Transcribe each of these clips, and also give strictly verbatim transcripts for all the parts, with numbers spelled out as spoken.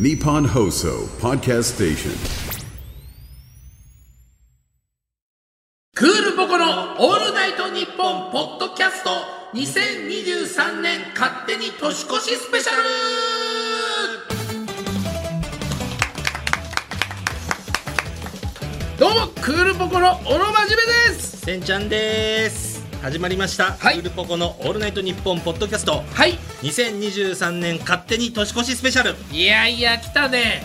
Nippon Hoso Podcast Station。 クールポコのオールナイトニッポンポッドキャストにせんにじゅうさんねん勝手に年越しスペシャル。どうもクールポコのオロマジメです。せんちゃんです。始まりました、はい、クールポコのオールナイトニッポンポッドキャスト、はい、にせんにじゅうさんねん勝手に年越しスペシャル。いやいや来たね。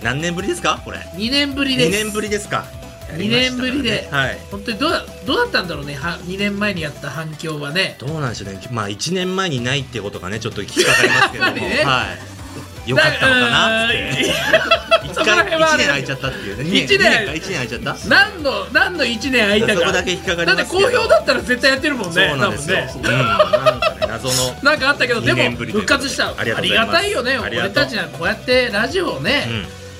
何年ぶりですかこれ。にねんぶりです。にねんぶりですか。やりましたからね、にねんぶりで、はい、本当にどうだ、どうだったんだろうね。にねんまえにやった反響はね。どうなんでしょうね。まあいちねんまえにないってことがねちょっと聞きかかりますけども、ね、はい、よかったのかなっていちねん空いちゃったっていうね。いちねん空いちゃった。何の何のいちねん空いたか。そこだけ引っかかりますけど。だって好評だったら絶対やってるもんね。そうなんですよ、多分ね、うん謎のなんかあったけど、でも復活した。ありがたいよね。俺たちはこうやってラジオをね、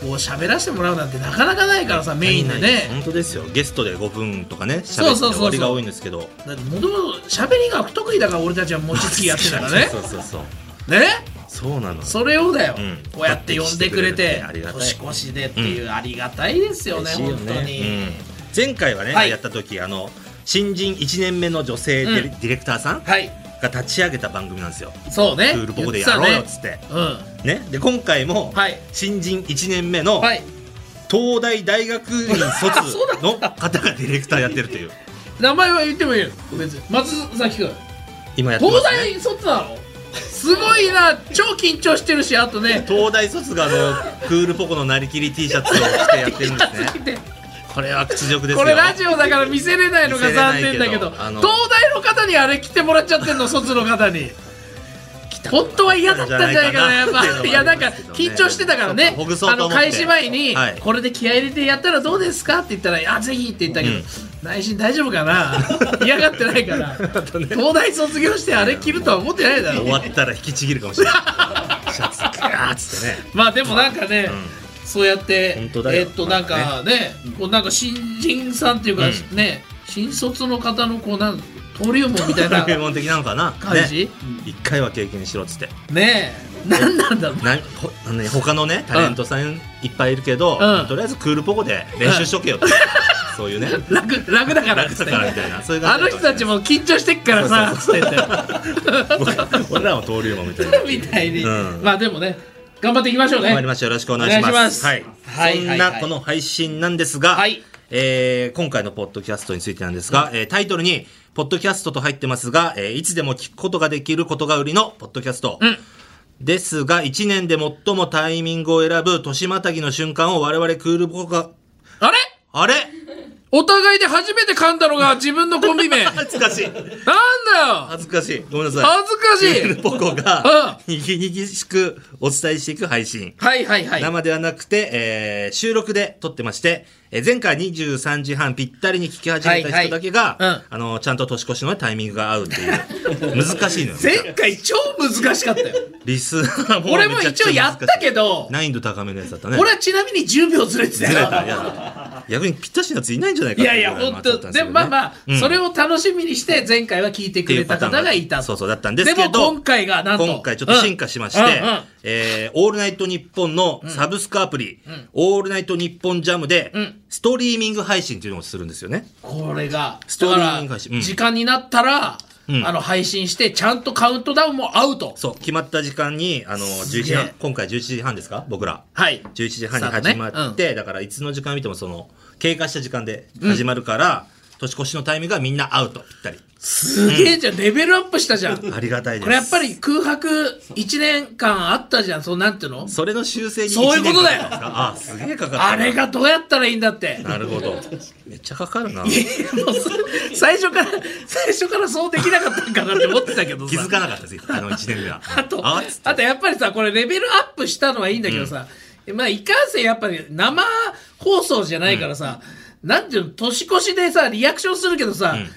うん、こう喋らせてもらうなんてなかなかないからさ、メインでね。本当ですよ。ゲストでごふんとかね喋って終わりが多いんですけど、だってもともと喋りが不得意だから俺たちは餅つきやってたからね。そうそうそうそうね。そうなの。それをだよ、うん、こうやって呼んでくれて年越しでっていう、ありがたいですよね、うん、本当に、うん、前回はね、はい、やった時あの新人いちねんめの女性ディレクターさん、うん、はい、が立ち上げた番組なんですよ。そうね。クールポコでやろうよっつって。うん。ね。で今回も新人いちねんめの東大大学院卒の方がディレクターやってるという。名前は言ってもいいよ。別に松崎君。今やってますね。東大卒なの？すごいな。超緊張してるし、あとね。東大卒があのクールポコのなりきり T シャツを着てやってるんですね。これは屈辱ですよ。これラジオだから見せれないのが残念だけど、東大の方にあれ着てもらっちゃってんの、卒の方に。本当は嫌だったんじゃないかな、やっぱ。いやなんか緊張してたからね。あの開始前にこれで気合入れてやったらどうですかって言ったら、あぜひって言ったけど、内心大丈夫かな、嫌がってないから。東大卒業してあれ着るとは思ってないだろ。終わったら引きちぎるかもしれない。シャツガーッつってね。まあでもなんかね、そうやって、えーっとなんかね、こうなんか新人さんっていうかね、新卒の方のこうなん登竜門みたいな登竜門的なのかな感じ。一回は経験しろっつってね。え何なんだろう。他のねタレントさんいっぱいいるけど、とりあえずクールポコで練習しとけよって、そういうね、楽楽だからみたいな。あの人たちも緊張してっからさつって俺らも登竜門みたいなみたいに。まあでもね、頑張っていきましょうね。頑張りましょう。よろしくお願いします。はい。そんなこの配信なんですが、えー、今回のポッドキャストについてなんですが、えー、タイトルにポッドキャストと入ってますが、えー、いつでも聞くことができることが売りのポッドキャスト。うん、ですが、いちねんで最もタイミングを選ぶ年またぎの瞬間を我々クールポコが、あれあれお互いで初めて噛んだのが自分のコンビ名。恥ずかしい。なんだよ。恥ずかしい。ごめんなさい。恥ずかしい。クールポコがにぎにぎしくお伝えしていく配信。はいはいはい。生ではなくて、えー、収録で撮ってまして、えー、前回にじゅうさんじはんぴったりに聞き始めた人だけが、はいはい、うん、あのちゃんと年越しのタイミングが合うっていう。難しいのよ。前回超難しかったよ。リスナーも。俺も一応やったけど。難易度高めのやつだったね。俺はちなみにじゅうびょうずれてたよ。ずれた。やだ。逆にぴったしのやついないんじゃないかっていうぐらい。いやいや、本当。でもまあまあ、うん、それを楽しみにして前回は聞いてくれた方がいた。そうそうだったんですけど。でも今回がなんと。今回ちょっと進化しまして、うんうんうん、えー、オールナイトニッポンのサブスクアプリ、うんうん、オールナイトニッポンジャムで、うん、ストリーミング配信っていうのをするんですよね。これがストリーミング配信、うん、時間になったら、うん、あの配信してちゃんとカウントダウンも合うと。そう、決まった時間にあのじゅういちじはん、今回じゅういちじはんですか僕ら。はい。じゅういちじはんに始まって、ね、うん、だからいつの時間見てもその経過した時間で始まるから、うん、年越しのタイミングがみんな合うとぴったり。すげえじゃん、うん、レベルアップしたじゃん。ありがたいです。これやっぱり空白いちねんかんあったじゃん。そうなんていうの、それの修正にいちねんかん。そういうことだよ。ああ、すげえかかった。あれがどうやったらいいんだって。なるほど。めっちゃかかるな。いやもう最初から最初からそうできなかったんかなって思ってたけどさ気づかなかったですよ、あのいちねんめは。あとああとやっぱりさ、これレベルアップしたのはいいんだけどさ、うん、まあいかんせんやっぱり生放送じゃないからさ、うん、なんていうの、年越しでさリアクションするけどさ、うん、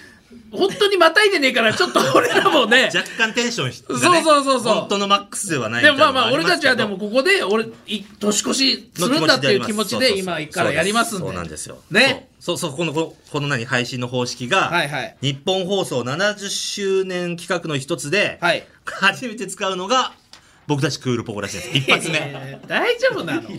本当にまたいでねえからちょっと俺らもね若干テンションして、ね、そうそうそうそう、本当のマックスではないみたいな。でもまあまあ俺たちはでもここで俺年越しするんだっていう気持ちで今からやりますんで。そうなんですよね。そうそう、このこの何配信の方式が、はいはい、日本放送ななじゅっしゅうねん企画の一つで、はい、初めて使うのが僕たちクールポコらしいです。一発目。大丈夫なの？これ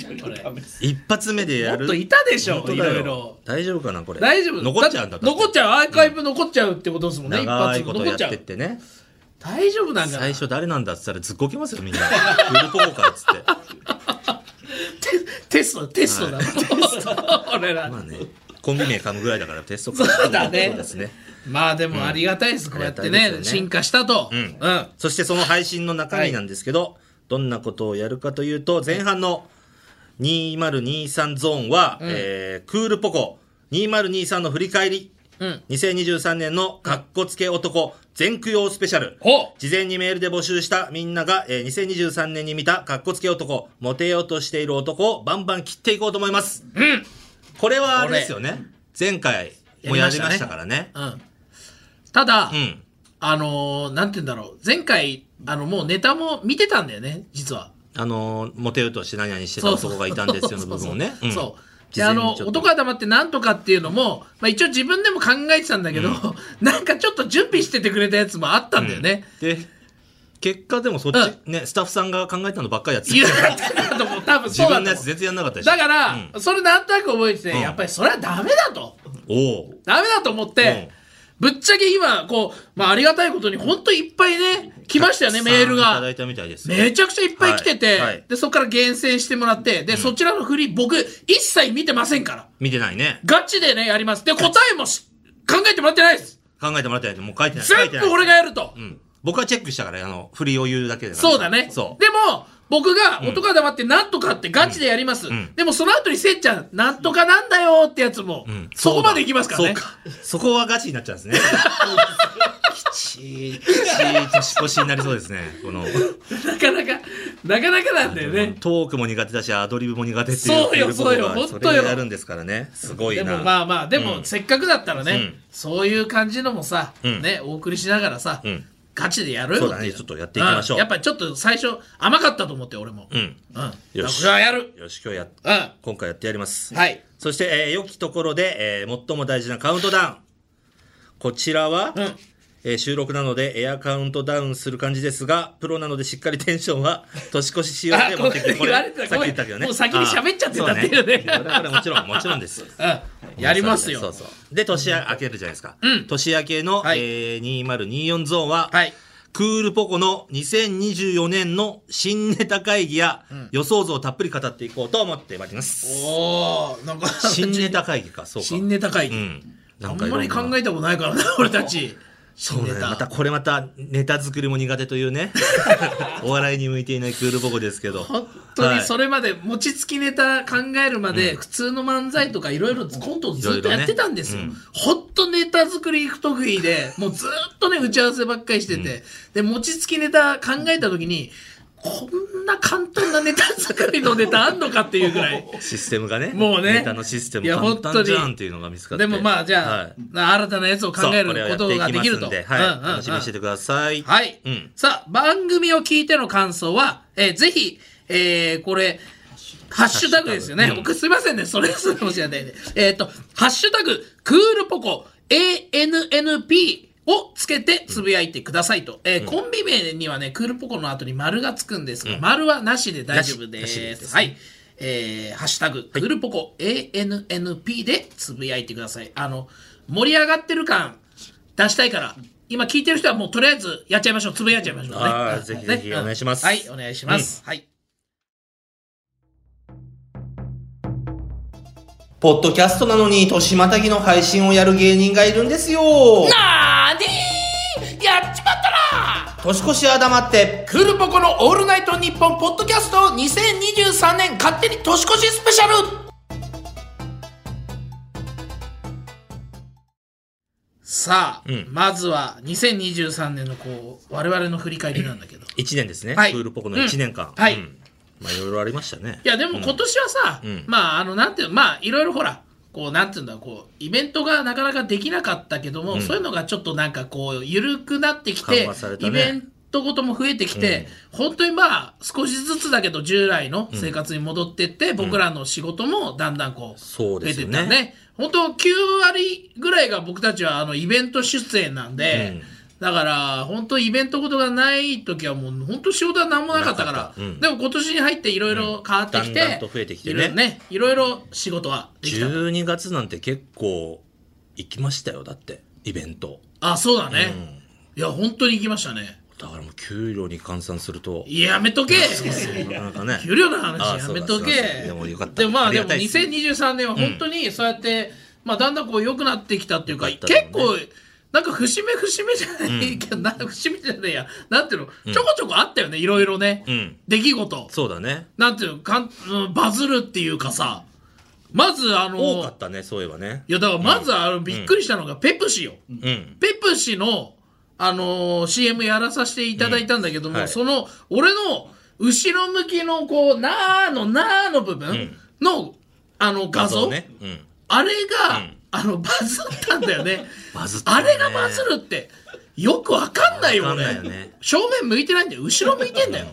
一発目でやる。もっといたでしょ。いろいろ。大丈夫かなこれ。大丈夫。残っちゃうんだ。残っちゃう。アーカイブ残っちゃうってことですもんね。一発目残っちゃうってね。大丈夫なんだ。最初誰なんだって言ったらずっこけますよみんな。クールポコかっつって。テストテストだ。テスト。俺ら。まあね。コンビ名噛むぐらいだからテストか。そうだね。そうですね。まあでもありがたいです、こうやってね進化したと。そしてその配信の中身なんですけど、どんなことをやるかというと、前半のにせんにじゅうさんゾーンはえクールポコにせんにじゅうさんの振り返り、にせんにじゅうさんねんのかっこつけ男全供養スペシャル。事前にメールで募集したみんながにせんにじゅうさんねんに見たかっこつけ男、モテようとしている男をバンバン切っていこうと思います。これはあれですよね、前回もやりましたからね。ただ、うん、あのー、なんて言うんだろう、前回、あの、もうネタも見てたんだよね、実は。あのー、モテようとして何々してた男がいたんですよの部分をね。そう。で、あの、男は黙ってなんとかっていうのも、まあ一応自分でも考えてたんだけど、うん、なんかちょっと準備しててくれたやつもあったんだよね。うん、で、結果でもそっち、うん、ね、スタッフさんが考えたのばっかりやってた。いや、だと思う、多分そうだと思う。自分のやつ全然やんなかったでしょ。だから、うん、それなんとなく覚えてて、うん、やっぱりそれはダメだと。おう。ダメだと思って、うん、ぶっちゃけ今こう、まあ、ありがたいことに本当いっぱいね来ましたよね、メールがめちゃくちゃいっぱい来てて、はい、でそこから厳選してもらって、で、うん、そちらの振り僕一切見てませんから。見てないね、ガチでねやります。で答えも考えてもらってないです。考えてもらってない、もう書いてない、全部俺がやると、うん、僕はチェックしたから、あの振りを言うだけで。そうだね。そうでも僕が男は黙ってなんとかってガチでやります。でもその後にせっちゃんなんとかなんだよってやつもそこまでいきますからね。そこはガチになっちゃうんですね。きちーきちー年越しになりそうですね。このなかなかなかなかなんだよね。トークも苦手だしアドリブも苦手っていう。そうよそうよ、本当よ。やるんですからね。すごいな。でもまあまあ、でもせっかくだったらね、そういう感じのもさね、お送りしながらさ。ガチでやる。そうだね、ちょっとやっていきましょう。やっぱりちょっと最初甘かったと思って俺も。うん。うん。よし。今日はやる。よし、今日や。うん。今回やってやります。はい。そして良きところで最も大事なカウントダウン。こちらは収録なのでエアカウントダウンする感じですが、プロなのでしっかりテンションは年越し仕様で持ってきて。これさっき言ったけどね。もう先に喋っちゃってたっていうね。だからもちろんもちろんです。やりますよ。そうそう。で、年明けるじゃないですか。うん、年明けの、はい、えー、にせんにじゅうよんゾーンは、はい、クールポコのにせんにじゅうよねんの新ネタ会議や、うん、予想図をたっぷり語っていこうと思ってまいります。おー、なんか新ネタ会議か、そうか。新ネタ会議。うん、なんかあんまり考えたことないからな、俺たち。そうね、またこれまたネタ作りも苦手というねお笑いに向いていないクールポコですけど、本当にそれまで餅つきネタ考えるまで普通の漫才とかいろいろコントをずっとやってたんですよ。本当ネタ作り不得意で、もうずっとね打ち合わせばっかりしてて、で餅つきネタ考えた時にこんな簡単なネタ作りのネタあんのかっていうぐらいシステムがね、もうねネタのシステム簡単じゃんっていうのが見つかって、でもまあじゃあ新たなやつを考えることができると、楽しみにしててください。はい。さあ番組を聞いての感想はぜひこれハッシュタグですよね。僕すいませんね、それするかもしれないね。えっとハッシュタグクールポコ エーエヌエヌピーをつけてつぶやいてくださいと。えー、コンビ名にはね、クールポコの後に丸がつくんですが、うん、丸はなしで大丈夫です。はい。えー、ハッシュタグ、クールポコ エーエヌエヌピー でつぶやいてください。あの、盛り上がってる感出したいから、今聞いてる人はもうとりあえずやっちゃいましょう。つぶやいちゃいましょうね。あー、ぜひぜひお願いします。はい、お願いします。うん、はい。ポッドキャストなのに年またぎの配信をやる芸人がいるんですよ。なーにー、やっちまったな。年越しは黙ってクールポコのオールナイトニッポンポッドキャストにせんにじゅうさんねん勝手に年越しスペシャル。さあ、うん、まずはにせんにじゅうさんねんのこう我々の振り返りなんだけど、いちねんですね、はい、クールポコのいちねんかん、うん、はい、うん、まあいろいろありましたね。いやでも今年はさ、うん、まああのなんていう、まあいろいろほらこうなんていうんだ、こうイベントがなかなかできなかったけども、うん、そういうのがちょっとなんかこう緩くなってきて、ね、イベントごとも増えてきて、うん、本当にまあ少しずつだけど従来の生活に戻ってって、うん、僕らの仕事もだんだんこう増えてったね。そうですね。本当きゅうわりぐらいが僕たちはあのイベント出演なんで。うん、だから本当イベントことがない時はもう本当仕事は何もなかったから、うん、でも今年に入っていろいろ変わってきて、うん、だんだんと増えてきてね、いろいろ仕事はできた。じゅうにがつなんて結構行きましたよ。だってイベント、あ、そうだね、うん、いや本当に行きましたね。だからもう給料に換算するとやめとけなか、ね、給料の話やめとけ。でもよかった。でもまあでもにせんにじゅうさんねんは本当にそうやって、うん、まあだんだんこう良くなってきたっていうか、ね、結構なんか節目節目じゃないけど、うん、な節目じゃないや、なんていうの、うん、ちょこちょこあったよね、いろいろね、うん、出来事。そうだね、なんていうのかん、バズるっていうかさ、まずあの多かったね、そういえばね。いやだからまずあの、うん、びっくりしたのがペプシよ、うん、ペプシのあのー、シーエム やらさせていただいたんだけども、うん、はい、その俺の後ろ向きのこうなーのなーの部分の、うん、あの画像、画像ね、うん、あれが、うん、あのバズったんだよね。バズったね。あれがバズるってよくわかんないよね。正面向いてないんだよ、後ろ向いてんだよ。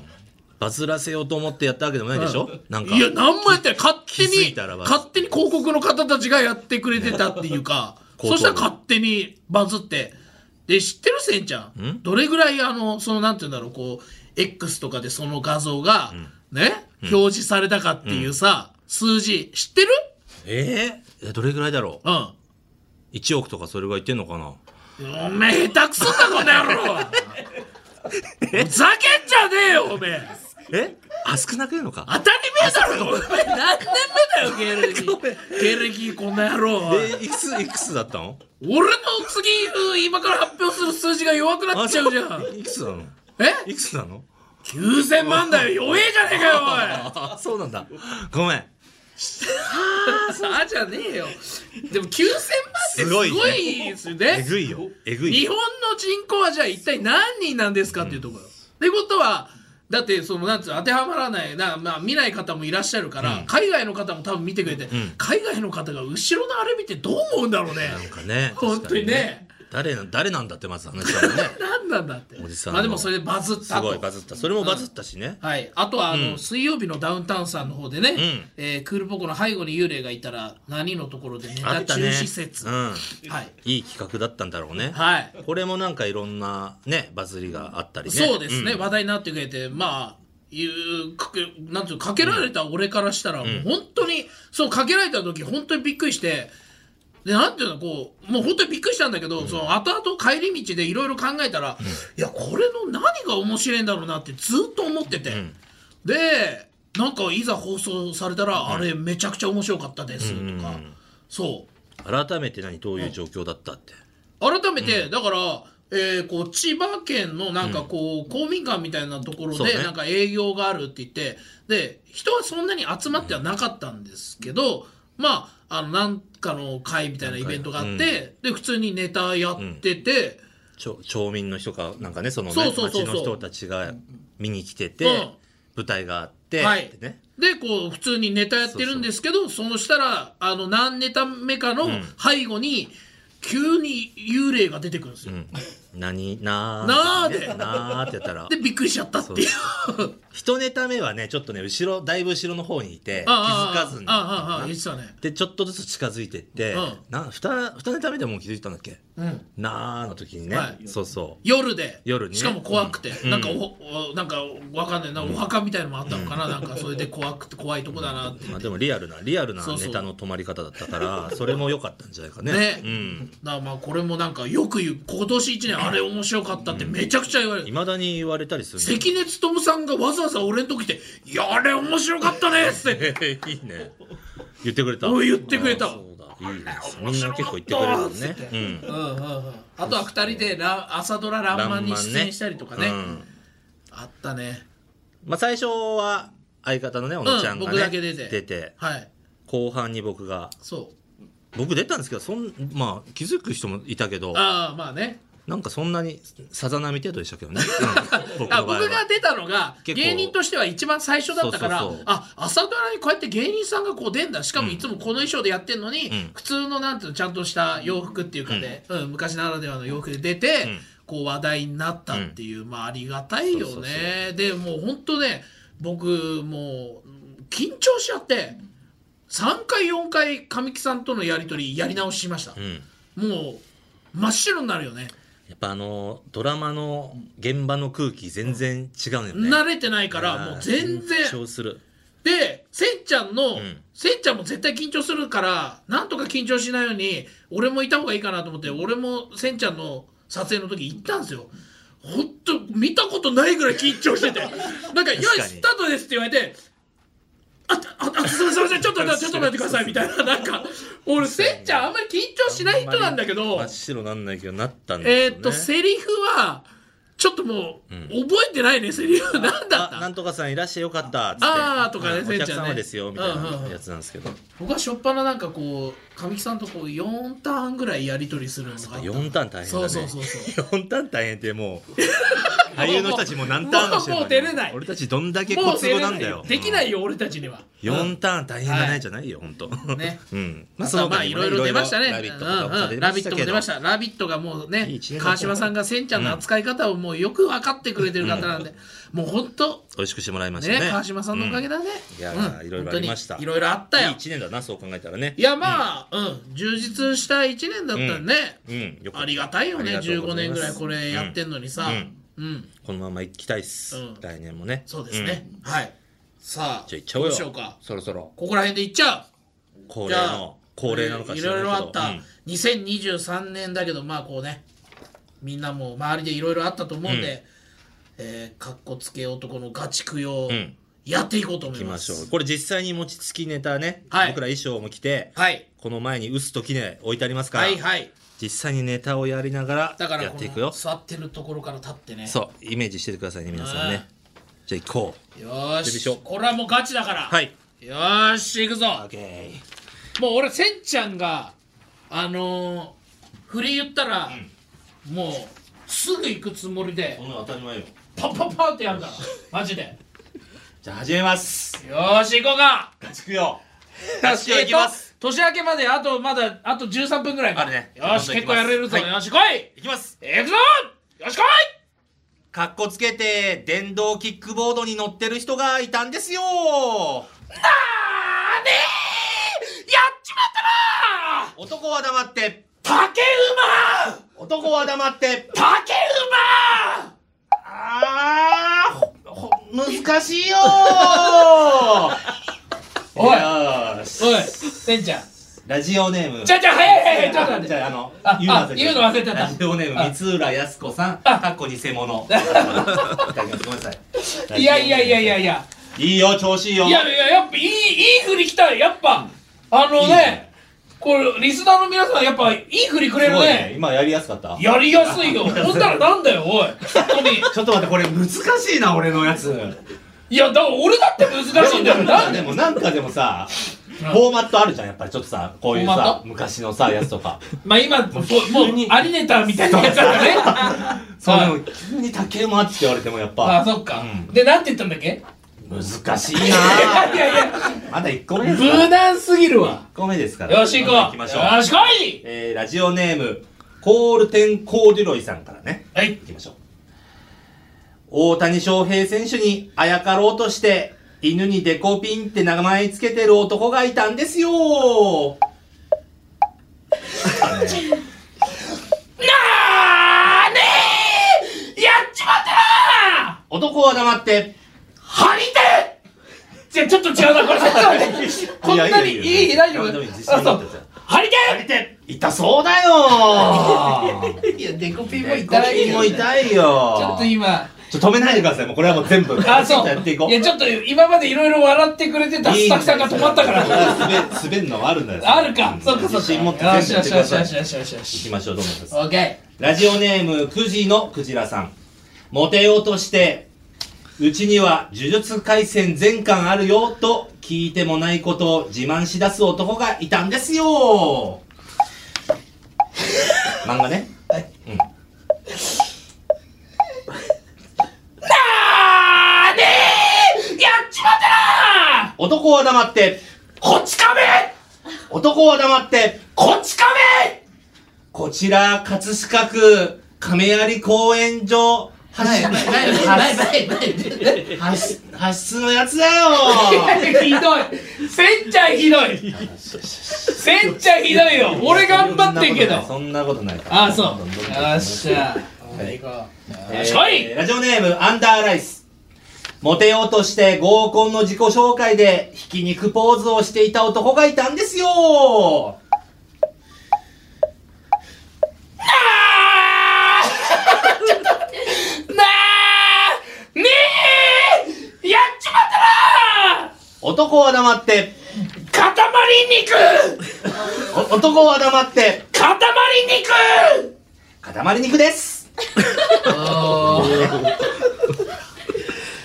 バズらせようと思ってやったわけでもないでしょ、うん、なんかいや何もやってない。勝手に勝手に広告の方たちがやってくれてたっていうかそしたら勝手にバズって。で知ってるせんちゃん、んどれぐらいあのそのなんていうんだろう、こう X とかでその画像が、うん、ね、うん、表示されたかっていうさ、うん、数字知ってる？えー、どれぐらいだろう、うん、いちおくとかそれぐらいいってんのかな。おめえ下手くそだこの野郎。ふざけんじゃねえよおめえ。え、あ、少なく言うのか。当たり前だろおめえ。何年目だよ芸歴。芸歴こんな野郎。え、いくついくつだったの？俺の次今から発表する数字が弱くなっちゃうじゃん。いくつなの？え？いくつなの？きゅうせんまんだよ。弱えじゃねえかよおい。そうなんだ。ごめん。さあじゃねえよ。でもきゅうせんまんってすごいですよね。えぐいよ。えぐい。日本の人口はじゃあ一体何人なんですかっていうところ。ってことはだってそのなんつう当てはまらないな、まあ、見ない方もいらっしゃるから、うん、海外の方も多分見てくれて、うん、海外の方が後ろのあれ見てどう思うんだろうね。なんかね、本当にね、誰誰なんだってまず話だよね。何なんだって。おじさん。まあでもそれでバズったと。すごいバズった。それもバズったしね。うん、はい。あとはあの、うん、水曜日のダウンタウンさんの方でね、うん、えー、クールポコの背後に幽霊がいたら何のところでネタ中止説、ね、うん。はい。いい企画だったんだろうね。はい。これもなんかいろんなねバズりがあったりね。そうですね。うん、話題になってくれて、まあいうかけなんていうかけられた俺からしたらもう本当に、うん、そうかけられた時本当にびっくりして。でなんていうのこうもう本当にびっくりしたんだけど、うん、その後々帰り道でいろいろ考えたら、うん、いやこれの何が面白いんだろうなってずっと思ってて、うん、でなんかいざ放送されたら、うん、あれめちゃくちゃ面白かったですとか、うんうんうん、そう改めて何どういう状況だったって、うん、改めて、うん、だから、えー、こう千葉県のなんかこう、うん、公民館みたいなところで、ね、なんか営業があるって言ってで人はそんなに集まってはなかったんですけど、うん、まああのなんかの会みたいなイベントがあって、うん、で普通にネタやってて、うん、町民の人かなんかねそのねそうそうそうそう町の人たちが見に来てて、うん、舞台があって、はいってね、でこう普通にネタやってるんですけど そ, う そ, うそのしたらあの何ネタ目かの背後に急に幽霊が出てくるんですよ、うん、何なーなーでなーってやったらでびっくりしちゃったっていう一ネタ目はねちょっとね後ろだいぶ後ろの方にいて気づかずにああ言ってたねでちょっとずつ近づいてってな二ネタ目でもう気づいたんだっけ、うん、なーの時にね、はい、そうそう夜で夜に、ね、しかも怖くて、うん、なんかおなんかわかんないなお墓みたいなのもあったのかな、うん、なんかそれで怖くて怖いとこだなって、うん、まあでもリアルなリアルなネタの止まり方だったからそれも良かったんじゃないかねね、うん、だからまあこれもなんかよく言う今年一年あれ面白かったってめちゃくちゃ言われる、うん、未だに言われたりする関根勤さんがわざわざ俺のとこ来ていやあれ面白かったねっていいね言ってくれた言ってくれたいいね、みんな結構言ってくれるもんね、うんうんうんうん、あとはふたりで朝ドラ「らんまん」に出演したりとかね、うん、あったね、まあ、最初は相方のね小野ちゃんが、ねうん、僕だけ出て、出て、はい、後半に僕がそう僕出たんですけどそん、まあ、気づく人もいたけどああまあねなんかそんなにさざ波程度でしたけどね僕, 僕が出たのが芸人としては一番最初だったからそうそうそうあ朝ドラにこうやって芸人さんがこう出んだしかもいつもこの衣装でやってんのに、うん、普通のなんていうのちゃんとした洋服っていうかね、うんうん、昔ならではの洋服で出て、うん、こう話題になったっていう、うん、まあありがたいよねそうそうそうでもうほんとね僕もう緊張しちゃってさんかいよんかい神木さんとのやり取りやり直しました、うん、もう真っ白になるよねやっぱあのドラマの現場の空気全然違うよね、うん、慣れてないからもう全然緊張する。でせんちゃんの、うん、せんちゃんも絶対緊張するからなんとか緊張しないように俺もいた方がいいかなと思って、俺もせんちゃんの撮影の時行ったんですよ。ほんと見たことないぐらい緊張しててなんか「よしスタートです」って言われて「あっああすいませんちょっと待ってください」みたいな。なんか俺せんちゃんあんまり緊張しない人なんだけど、真っ白なんないけどなったんですよね。えっとセリフはちょっともう覚えてないね、うん、セリフなんだった。なんとかさんいらっしゃいよかったっつって、ああとかね、せんちゃんね、お客様ですよみたいなやつなんですけど、僕はしょっぱななんかこう神木さんとこうよんターンぐらいやり取りするのがあった。よんターン大変だね。そうそうそうそう。よんターン大変ってもう俳優の人たちも何ターンもしてるのに、もう出れない。俺たちどんだけ小粒なんだよ。できないよ俺たちには。よんターン大変だねじゃないよ本当。ね。うん。まあそのまあいろいろ出ましたね。ラビットも出ました。ラビットがもうね、川島さんがせんちゃんの扱い方をもうよく分かってくれてる方なんで、うん、もう本当美味しくしてもらいましたね。川島さんのおかげだね。うん、いやー、うん、いろいろありました。いろいろあったよ。いいいちねんだな、そう考えたらね。いやまあ、うん、うん、充実したいちねんだったね。うん、うん、よかった。ありがたいよね。じゅうごねんぐらいこれやってんのにさ、うん、うんうん、このまま行きたいっす。うん、来年もね。そうですね。うん、はい。さあ、じゃあ行っちゃおうよ。どうしようか。そろそろここら辺で行っちゃう。恒例の恒例なのかしら。いろいろあった。うん、にせんにじゅうさんねんだけどまあこうね。みんなも周りでいろいろあったと思うんで、うん、えー、かっこつけ男のガチ供養、うん、やっていこうと思います。行きましょう。これ実際に餅つきネタね、はい、僕ら衣装も着て、はい、この前に臼と杵置いてありますから、はいはい、実際にネタをやりながらやっていくよ。だから座ってるところから立ってね。そう、イメージしててくださいね皆さんね。じゃあ行こう。よーし。これはもうガチだから。はい。よーし行くぞ。オッケー。もう俺せんちゃんがあのー、振り言ったら。うん、もうすぐ行くつもりで、こんな当たり前よ、パンパンパンってやるからマジでじゃあ始めます。よーし行こうか。ガチ供養ガチ供養行きます。年明けまであとまだあとじゅうさんぷんぐらいあるね。よし結構やれるぞ、はい、よし来い行きます。行くぞよし来い。かっこつけて電動キックボードに乗ってる人がいたんですよ。なーねーやっちまったな。男は黙って竹馬。男は黙って竹馬。あーほほ難しいよーおいおいせんちゃんラジオネームちゃちゃ早い早いちょっと待って、あの言うの忘れてた。ラジオネーム光浦靖子さんかっこ偽物。いやいやいやいやいやいいよ調子いいよ。いやいややっぱいいいい振りきた。やっぱあのねこれリスナーの皆さんやっぱいい振りくれる ね, ね。今やりやすかった。やりやすいよ。ほんならなんだよおい。本当に。ちょっと待ってこれ難しいな俺のやつ。いやだから俺だって難しいんだよ。なんでもなんかでもさ、フォーマットあるじゃんやっぱりちょっとさこういうさ昔のさやつとか。まあ今もうアリネタみたいなやつだね。そうでも急に竹馬って言われてもやっぱ。あそっか。でなんて言ったんだっけ。難しいな。いやいやまだいっこめですから。無難すぎるわ。いっこめですから。よし行こう。行きましょう。よし来い。えー、ラジオネームコールテンコーデュロイさんからね。はい。行きましょう。大谷翔平選手にあやかろうとして犬にデコピンって名前つけてる男がいたんですよ。なーねーやっちまったなー。男は黙って。張り手。じゃちょっと違うなこれ。こんなにいい大丈夫。張り手。張り手。痛そうだよ。いやデコピンも痛い。も痛いよ。ちょっと今。ちょっと止めないでください。もうこれはもう全部。あそう。やっていこう。いやちょっと今までいろいろ笑ってくれてたスタッフさんが止まったから。滑滑るのはあるんだよ。あるか。そうかそうか。よしよしよしよしよしよし。行きましょうどうもです。オッケー。ラジオネームくじのくじらさん。モテようとして。うちには呪術廻戦全巻あるよと聞いてもないことを自慢しだす男がいたんですよ。漫画ね。はい。うん。なーねーやっちまったなー。男は黙ってこち亀。男は黙ってこち亀。こちら葛飾区亀有公園場。はし、はし、はし、はしのやつだよー。ひどい。せんちゃんひどい。せっちゃんひどいよ。俺頑張ってんけど。そんなことない。ああ、そう。よっしゃ。はい、行こう。よしこい。ラジオネームアンダーライス。モテようとして合コンの自己紹介でひき肉ポーズをしていた男がいたんですよ。男は黙って塊肉男は黙って塊肉塊肉です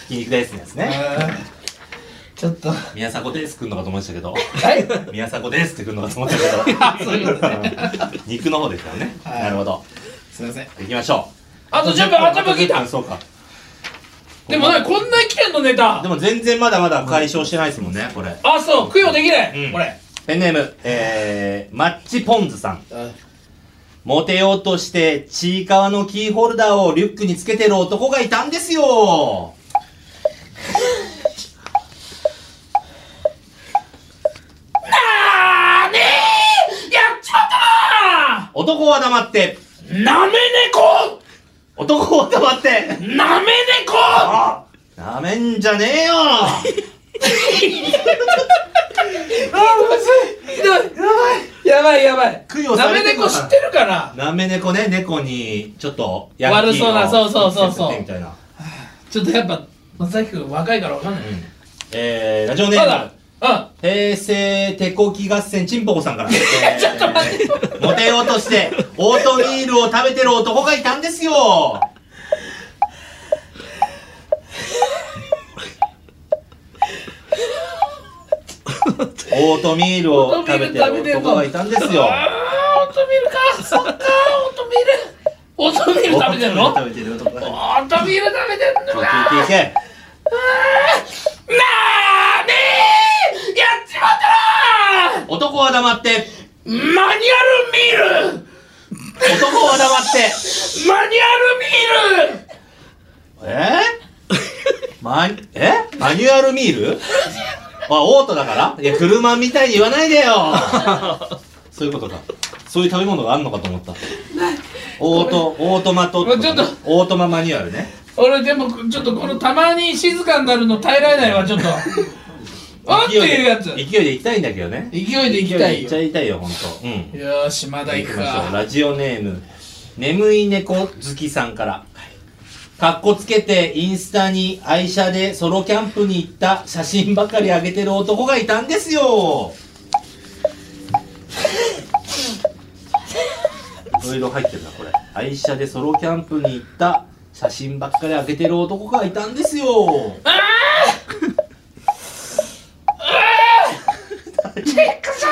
ひき肉ですですね。ちょっと宮迫です来んのかと思いましたけど、はい、宮迫ですって来んのかと思ったけど肉の方ですからね、はい、なるほど、すいません、いきましょう。あとじゅっぷん、あとじゅっぷん聞いた。そうか、でもね、こんな危険のネタでも全然まだまだ解消してないですもんね、これ。あ、そう、供養できない、うん、これ。ペンネーム、えー、マッチポンズさん。モテようとして、ちいかわのキーホルダーをリュックにつけてる男がいたんですよ。なーねー、やっちまったなー。男は黙って、なめ猫。男を黙ってなめ猫なめんじゃねえよあー、むずい、やばいやばい。なめ猫知ってるかな。なめ猫ね、猫にちょっとヤンキーの悪そうな、そうそうそうそうみたいな。ちょっとやっぱ松崎君若いからわかんない、うん、えー、ラジオネーム平成手こき合戦ちんぽこさんから。ちょっと待って、モテようとしてオートミールを食べてる男がいたんですよ。オートミールを食べてる男がいたんですよ。オートミールか、そっか、オートミールオートミール食べてるの。オートミール食べてるのか。聞いていけ。男は黙ってマニュアルミール。男は黙ってマニュアルミール。えー、マニえマニュアルミールあ、オートだから。いや、車みたいに言わないでよ。そういうことか。そういう食べ物があるのかと思った。オートオートマと、ね、ちょっとオートママニュアルね。俺でもちょっとこのたまに静かになるの耐えられないわ、ちょっと。あっていうやつ。勢いで行きたいんだけどね。勢いで行きたいよ。行っちゃいたいよ、ほんと。うん。よーし、まだ行くか。ラジオネーム、眠い猫好きさんから。かっこつけてインスタに愛車でソロキャンプに行った写真ばかり上げてる男がいたんですよ。いろいろ入ってるな、これ。愛車でソロキャンプに行った写真ばっかり上げてる男がいたんですよ。あーチェックさ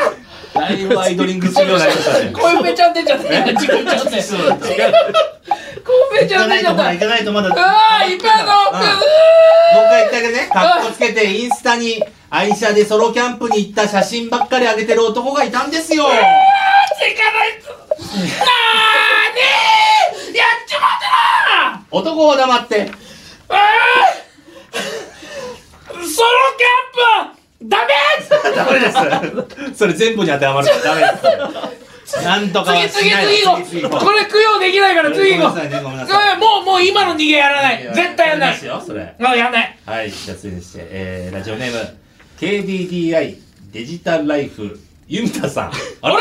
んだいぶアイドリングするような人だね。コウメちゃん出ちゃったね。コウメちゃん出ちゃった。コウメちゃん出ちゃった。行かないとまだ。ああ、いっぱいの。もう一回言ってあげてね。かっこつけてインスタに愛車でソロキャンプに行った写真ばっかり上げてる男がいたんですよ。ああ、行かないと。なーねー、やっちまったな。男を黙って。ああ、ソロキャンプ。ダメです。それ全部に当てはまるからダメです。なんとか次次次これ供養できないから次行こう。もうもう今の逃げやらない。絶対やらないですよ。それ。あ、やらない。はい、じゃあ次にして、えー、ラジオネーム ケーディーディーアイ デジタルライフユミタさん。あれ ？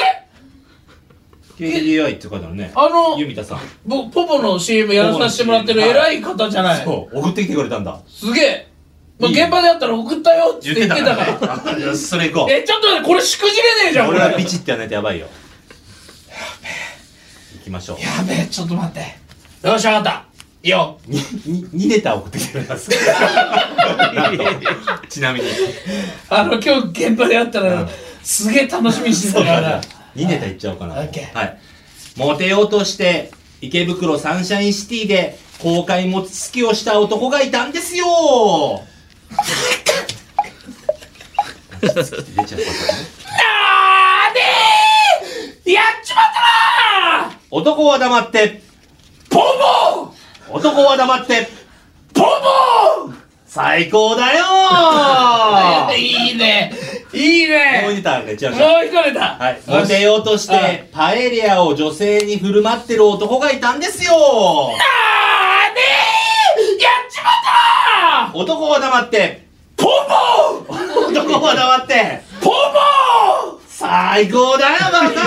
ケーディーディーアイ って書いてあるね。あのユミタさん。僕ポポの シーエム やらさせてもらってる偉い方じゃない。そう。送ってきてくれたんだ。すげえ。現場でやったら送ったよって言ってたから。それ行こう。え、ちょっと待って、これしくじれねえじゃん。俺はビチってやらないとやばいよ。やべえ、行きましょう。やべえ、ちょっと待って、よし、わかった、いいよ。にネタ送ってきてくれます。ちなみにあの今日現場でやったらすげえ楽しみにしてたから、にネタいっちゃおうかな。はい、モテようとして池袋サンシャインシティで公開餅つきをした男がいたんですよ。なーねーやっちまったなー。男は黙ってポンボー。男は黙ってポンボー。最高だよー。いいねいいねね。もう一ネタが違う。もう一ネタ。はい。モテようとしてパエリアを女性に振る舞ってる男がいたんですよ。なーねー、やっちまった。男は黙ってポンポン。男は黙ってポンポン。最高だよバカ野郎。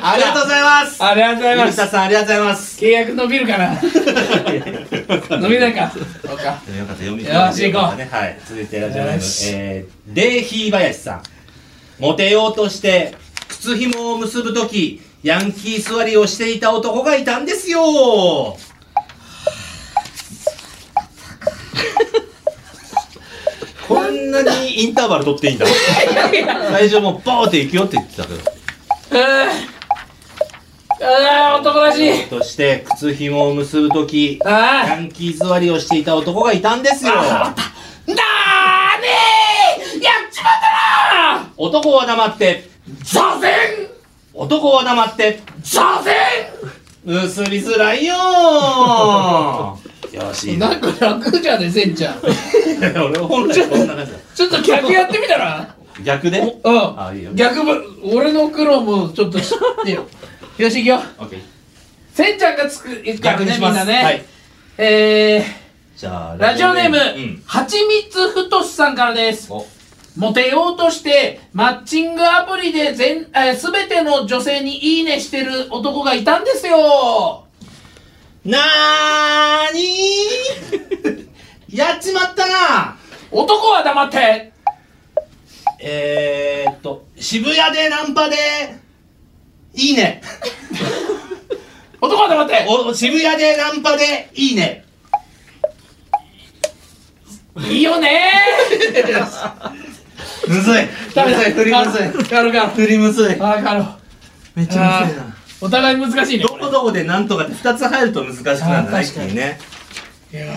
ありがとうございます。ありがとうございます。さんありがとうございます。契約伸びるかな。伸びないか。そうか。よかった。よみ。よし行こう。はい。続いてラジオネームレイヒーバヤシさん。モテようとして靴紐を結ぶときヤンキー座りをしていた男がいたんですよ。こんなにインターバル取っていいんだ。最初もうバーって行くよって言ってたけど。ああ、男らしい。そして靴紐を結ぶとき、ヤンキー座りをしていた男がいたんですよ。あー、なーねー、やっちまったなー。男は黙って座禅。男は黙って座禅。結びづらいよー。よし、なんか楽じゃねせんちゃん。俺本来こんな感じだ。ちょっと逆やってみたら。逆で？うん。あ、いいよ。逆も俺の苦労もちょっと知ってよ。よし行くよ。オッケー。せんちゃんがつく逆にしますね。はい。えー、じゃあラジオネームはちみつふとしさんからです。モテようとしてマッチングアプリで全えすべての女性にいいねしてる男がいたんですよ。なーにーやっちまったな。男は黙ってえーっと渋谷でナンパでいいね。男は黙ってお渋谷でナンパでいいね。いいよねー。むずい振りむずいかるかる振りむずいあーかるめっちゃむずいな。お互い難しいね。どこどこでなんとかってふたつ入ると難しくなるね。確かにね。いや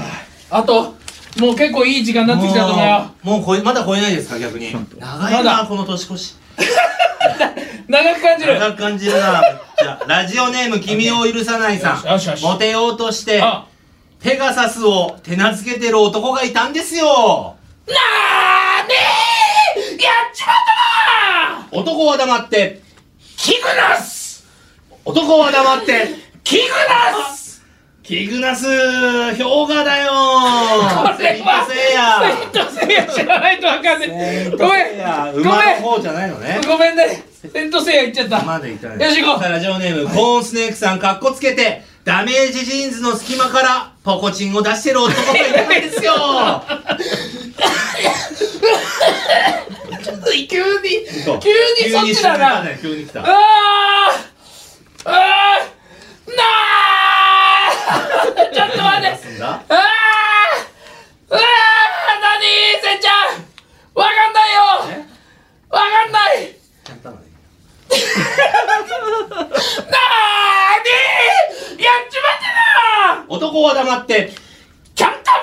あともう結構いい時間になってきたと思うよ。もうこまだ超えないですか逆に。長いなこの年越し。長く感じる。長く感じるな。じゃあラジオネーム君を許さないさん。モテようとしてペガサスを手なずけてる男がいたんですよ。なーねーやっちまったなー。男は黙ってキグナス。男は黙ってキグナス。キグナス氷河だよー。これはセントセイヤ知らないとわかんない。ごめんごめん方じゃないのね。ごめんねセントセイヤ言っちゃった。まだ言ったね。よし行こう。ラジオネームコーンスネークさんカッコつけてダメージジーンズの隙間からポコチンを出してる男がいたんですよ。ちょっと急に急にそっちだな。急に来た。ああ。あーなーちょっと待ってあーあーなにせんちゃんわかんないよわかんないなーにやっちまってなー。男は黙ってキャン玉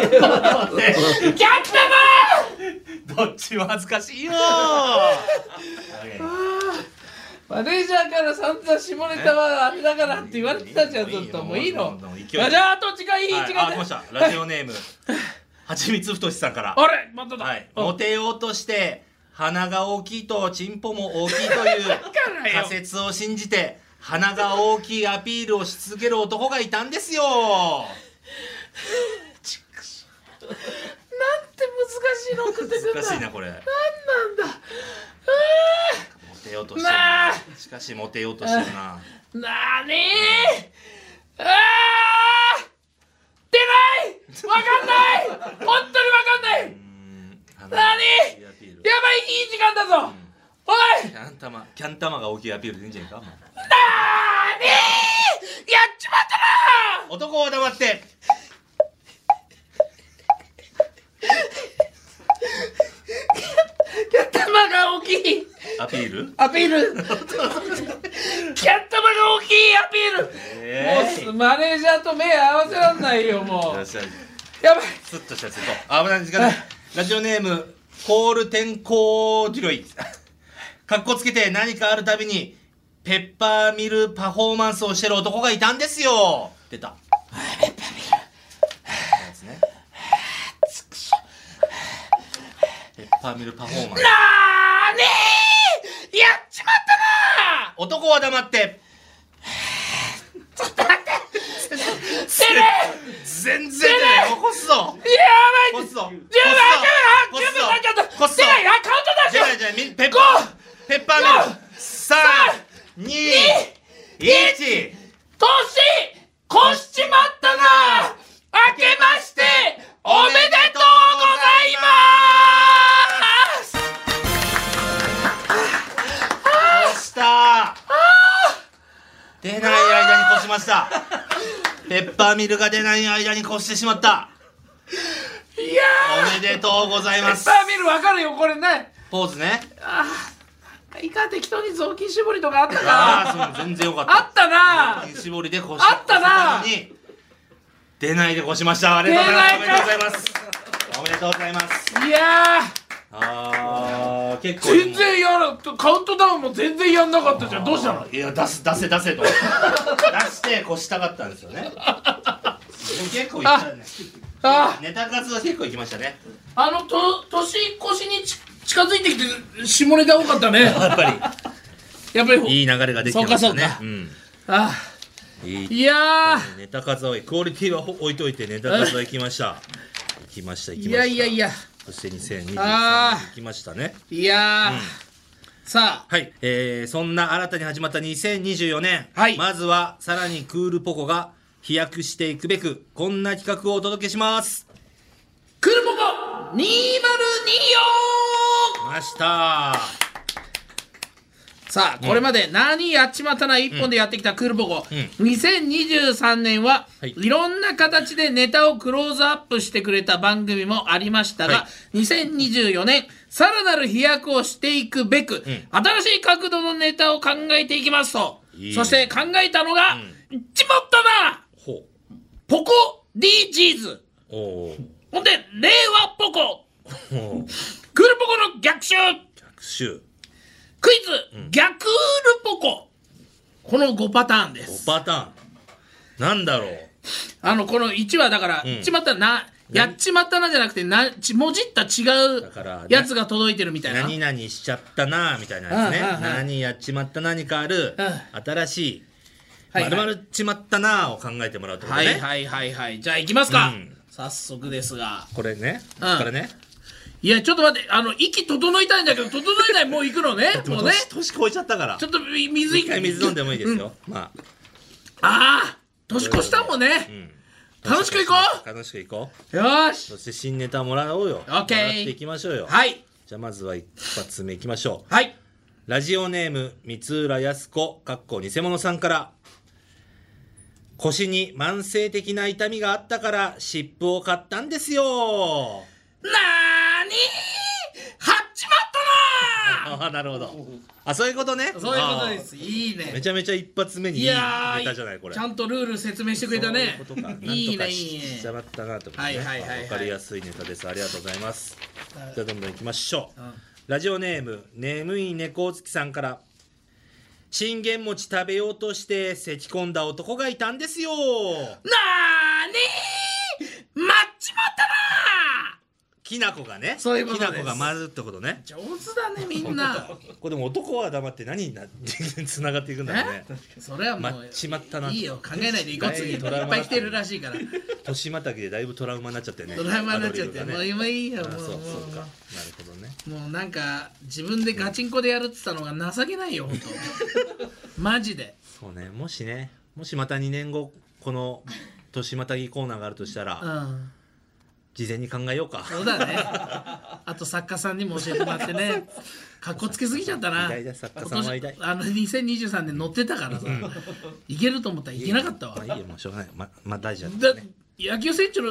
ーキャン玉ーどっちも恥ずかしいよー。マネージャーから散々下ネタはあれだからって言われてたじゃん。ちょっともういいの。じゃああと時間いい時間で。ラジオネームはちみつふとしさんから。あれまただ。モテようとして鼻が大きいとチンポも大きいという仮説を信じて鼻が大きいアピールをし続ける男がいたんですよ。なんて難しいの送ってくるんだ。難しいなこれ。なんなんだ。なあ、しかしモテようとしてるな。なにー、ああ、出ない、わかんない、本当にわかんない。なに、やばいいい時間だぞ。おい、キャン玉、キャン玉が大きいアピールでいいんじゃないか。なにー、やっちまったな。男は黙って。キャン玉が大きい。アピール？アピール。キャッタマが大きいアピール。えー、もうマネージャーと目合わせらんないよもう。やばい。スッとしたスッと。危ない時間だ。ラジオネームコール天候ジロイ。格好つけて何かあるたびにペッパーミルパフォーマンスをしてる男がいたんですよ。出た。ペッパーミル。ペッパーミルパフォーマンス。なーねー、やっちまったなー。男は黙ってちょっと待っててめえ全然出ないよ、こすぞ。やばい、こすぞ、こすぞ、こすぞ、出ない、出ない、出ない、ペッパー、ペッパーミルさん、に、いち、年越しちまったなー。明けましておめでとうございます。越したー。出ない間に越しました。ペッパーミルが出ない間に越してしまった。いやー、おめでとうございます。ペッパーミルわかるよ、これね、ポーズね。あー、いか適当に雑巾絞りとかあったか。あー、その全然よかった。あったなー、雑巾絞りで越し、あったなー、出ないで越しました。ありがとうございます。おめでとうございます。いやー、あー、結構全然やら、カウントダウンも全然やんなかったじゃん。どうしたの。いや、出す、出せ、出せと出して越したかったんですよね。結構いったね。あ、ネタ数は結構いきましたね。あのと年越しにち近づいてきて下ネタ多かったね。やっぱりやっぱりいい流れができてましたね。そうか、そうか、うん、あー、い, いやー、ネタ数は多い、クオリティは置いといてネタ数はいきました、いきました、いきました。いやいやいや、そしてにせんにじゅうさんねんいきましたね。いやー、うん、さあ、はい、えー、そんな新たに始まったにせんにじゅうよねん、はい、まずはさらにクールポコが飛躍していくべくこんな企画をお届けします。クールポコにせんにじゅうよんました。さあ、これまで何やっちまったな一本でやってきたクールポコ、うん、にせんにじゅうさんねんは、はい、いろんな形でネタをクローズアップしてくれた番組もありましたが、はい、にせんにじゅうよねんさらなる飛躍をしていくべく、うん、新しい角度のネタを考えていきますと。いい、ね、そして考えたのが、うん、ちまったなほポコ ディージーズ、 おほんで令和ポコクールポコの逆襲、逆襲クイズ、うん、逆ウールポコ、このごパターンです。ごパターンなんだろう。あのこのいちはだから、うん、ちまったな、やっちまったなじゃなくて、なちもじった違うやつが届いてるみたいな、何々しちゃったなみたいなやつね。何やっちまったなに変わる、うん、新しい丸々ちまったなを考えてもらうってことね。はいはいはいはい、じゃあいきますか、うん、早速ですがこれね、ここからね、うん、いや、ちょっと待って、あの、息整いたいんだけど、整えない、もう行くのね。もうね。年越えちゃったから。ちょっと水、一回水飲んでもいいですよ。うん、まあ。ああ、年越したもんね。うん、楽しく行こう。楽しく行こう。よーし。そして新ネタもらおうよ。オッケー。もらっていきましょうよ。はい。じゃあまずは一発目いきましょう。はい。ラジオネーム、三浦康子、かっこ偽物さんから。腰に慢性的な痛みがあったから、湿布を買ったんですよ。なーにーはっちまったなー。ああ、なるほど。あ、そういうことね。そういうことです。いいね。めちゃめちゃ一発目にいいネタじゃないこれ。ちゃんとルール説明してくれたね。そういうことか。いいね、いいね。しちゃったなってことね。はいはいはいはい。わかりやすいネタです。ありがとうございます。じゃあどんどん行きましょう。ラジオネーム、眠い猫月さんから。信玄餅食べようとして咳込んだ男がいたんですよ。なーにーまっちまったなー。きなこがね、そういうことです。きなこが回るってことね。上手だね、みんな。これでも男は黙って何につながっていくんだろうね。それはもうまっちまったな。いいよ、考えないでいこう。次いっぱい来てるらしいから。年またぎでだいぶトラウマになっちゃってね。トラウマになっちゃって、ね、もう今いいよ。もうそうそうか、なるほどね。もうなんか自分でガチンコでやるって言ったのが情けないよ、本当。マジで。そうね、もしね、もしまたにねんごこの年またぎコーナーがあるとしたら、うん、事前に考えようか。そうだね。あと作家さんにも教えてもらってね。かっこつけすぎちゃったな。偉大だ、作家さんは偉大。あのにせんにじゅうさんねん乗ってたからさ、いけると思ったらいけなかったわ。いいよ、もうしょうがない。ままあ大事だね。野球選手の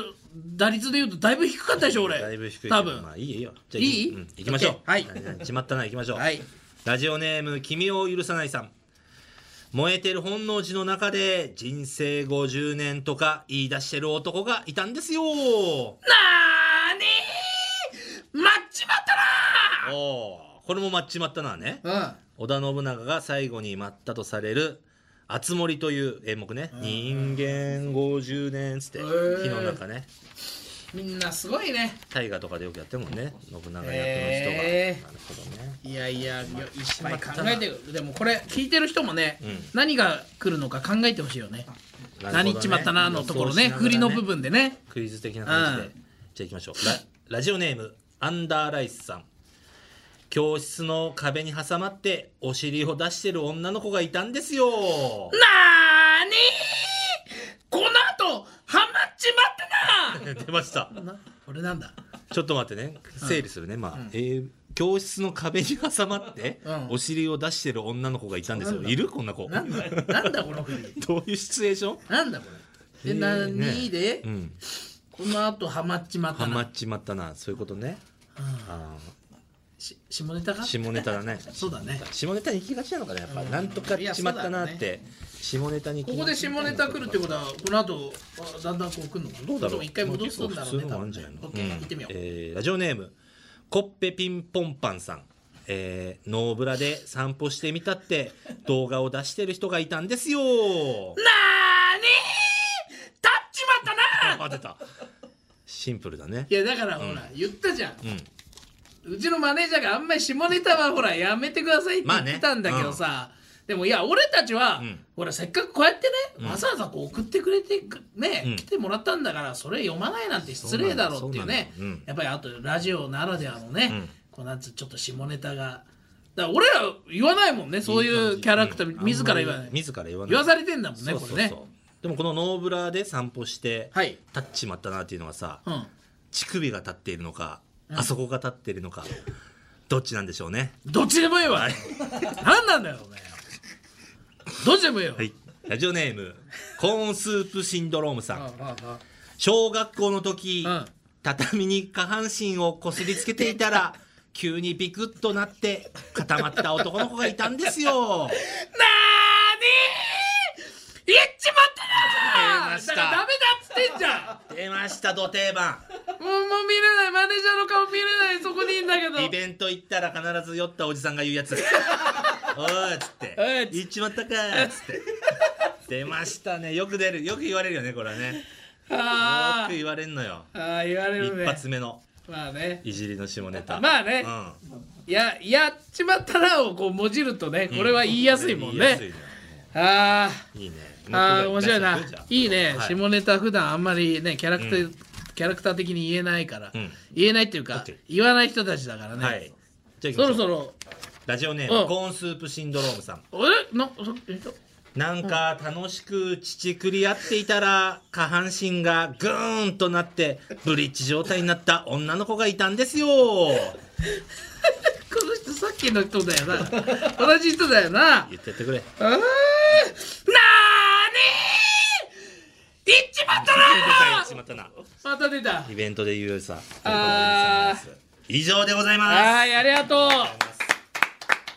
打率でいうとだいぶ低かったでしょ俺。だいぶ低い。多分。まあいいよ。いい？行きましょう。はい。決まったな、行きましょう。はい。ラジオネーム、君を許さないさん。燃えてる本能寺の中で人生ごじゅうねんとか言い出してる男がいたんですよ。なーにーまっちまったなー。おー、これもまっちまったなーね、うん、織田信長が最後に待ったとされるあつ森という演目ね、うん、人間ごじゅうねんつって火の中ね、みんなすごいね。大河とかでよくやってもね、信長役の人が、えー、なるほどね。いやいや、一瞬考えてる。でもこれ聞いてる人もね、うん、何が来るのか考えてほしいよね。何言っちまったなのところね、振りの部分でね、クイズ的な感じで、うん、じゃあいきましょう。 ラ, ラジオネームアンダーライスさん。教室の壁に挟まってお尻を出してる女の子がいたんですよ。なーにー、この後ハマっちまってな出ました。これなんだ、ちょっと待ってね、整理するね、うん、まあ、うん、えー、教室の壁に挟まってお尻を出してる女の子がいたんですよ。いるこんな子。なんだなんだこの子。どういうシチュエーションなんだこれ。で、何で、うん、この後ハマっちまったな。ハマっちまったな、そういうことね。ああ、し下ネタか、下ネタだね。そうだね、下ネタに行きがちなのかね、やっぱ、うん、なんとかっちまったなって、ね、下ネタに行きがちなのか。ここで下ネタ来るってことは、この後だんだんこう来るのかな。どうだろう、一回戻すんだろうね。多分ね。オッケー、行ってみよう。えー、ラジオネームコッペピンポンパンさん。えー、ノーブラで散歩してみたって動画を出してる人がいたんですよ。なーにー、たっちまったなー。出た、シンプルだね。いやだから、うん、ほら言ったじゃん、うん、うちのマネージャーがあんまり下ネタはほらやめてくださいって言ってたんだけどさ、まあね、うん、でもいや俺たちは、うん、ほらせっかくこうやってね、うん、わざわざこう送ってくれてね、うん、来てもらったんだから、それ読まないなんて失礼だろうっていうね。うう、うん、やっぱりあとラジオならではのね、うん、このちょっと下ネタが、だから俺ら言わないもんね、そういうキャラクター、うん、自ら言わない、自ら言わない、言わされてんだもんね。これね。でもこのノーブラで散歩して、はい、立っちまったなっていうのはさ、うん、乳首が立っているのか、うん、あそこが立っているのか、どっちなんでしょうね。どっちでもいいわ。何なんだよお前。どっちでもいいよ。はい、ラジオネームコーンスープシンドロームさん。ああああ、小学校の時、うん、畳に下半身をこすりつけていたら急にビクッとなって固まった男の子がいたんですよ。なーにー、言っちまったなー。出ました。だからダメだっつってんじゃん。出ましたド定番。もう、もう見れない、マネージャーの顔見れない、そこにいいんだけど。イベント行ったら必ず酔ったおじさんが言うやつ。おーっつって「言っちまったか」っつって出ましたね。よく出る、よく言われるよねこれはね。あよく言われんのよ。あ、言われるね。一発目のまあね、いじりの下ネタ。まあね、うん、や, やっちまったなをこうもじるとね、これは言いやすいもんね。うん、ああいいね。ああ面白いな。いいね、はい、下ネタ普段あんまりねキャラクター、うん、キャラクター的に言えないから、うん、言えないっていうか言わない人たちだからね。はい、じゃあそろそろラジオネーム、うん、コーンスープシンドロームさん。えな、なんか楽しく乳くり合っていたら下半身がグーンとなってブリッジ状態になった女の子がいたんですよ。この人さっきの人だよな。同じ人だよな。言ってやってくれ。あーなーにー言っちまったなー。言っちまったな。また出た。イベントで言うさ。あー以上でございます。はい、ありがとう。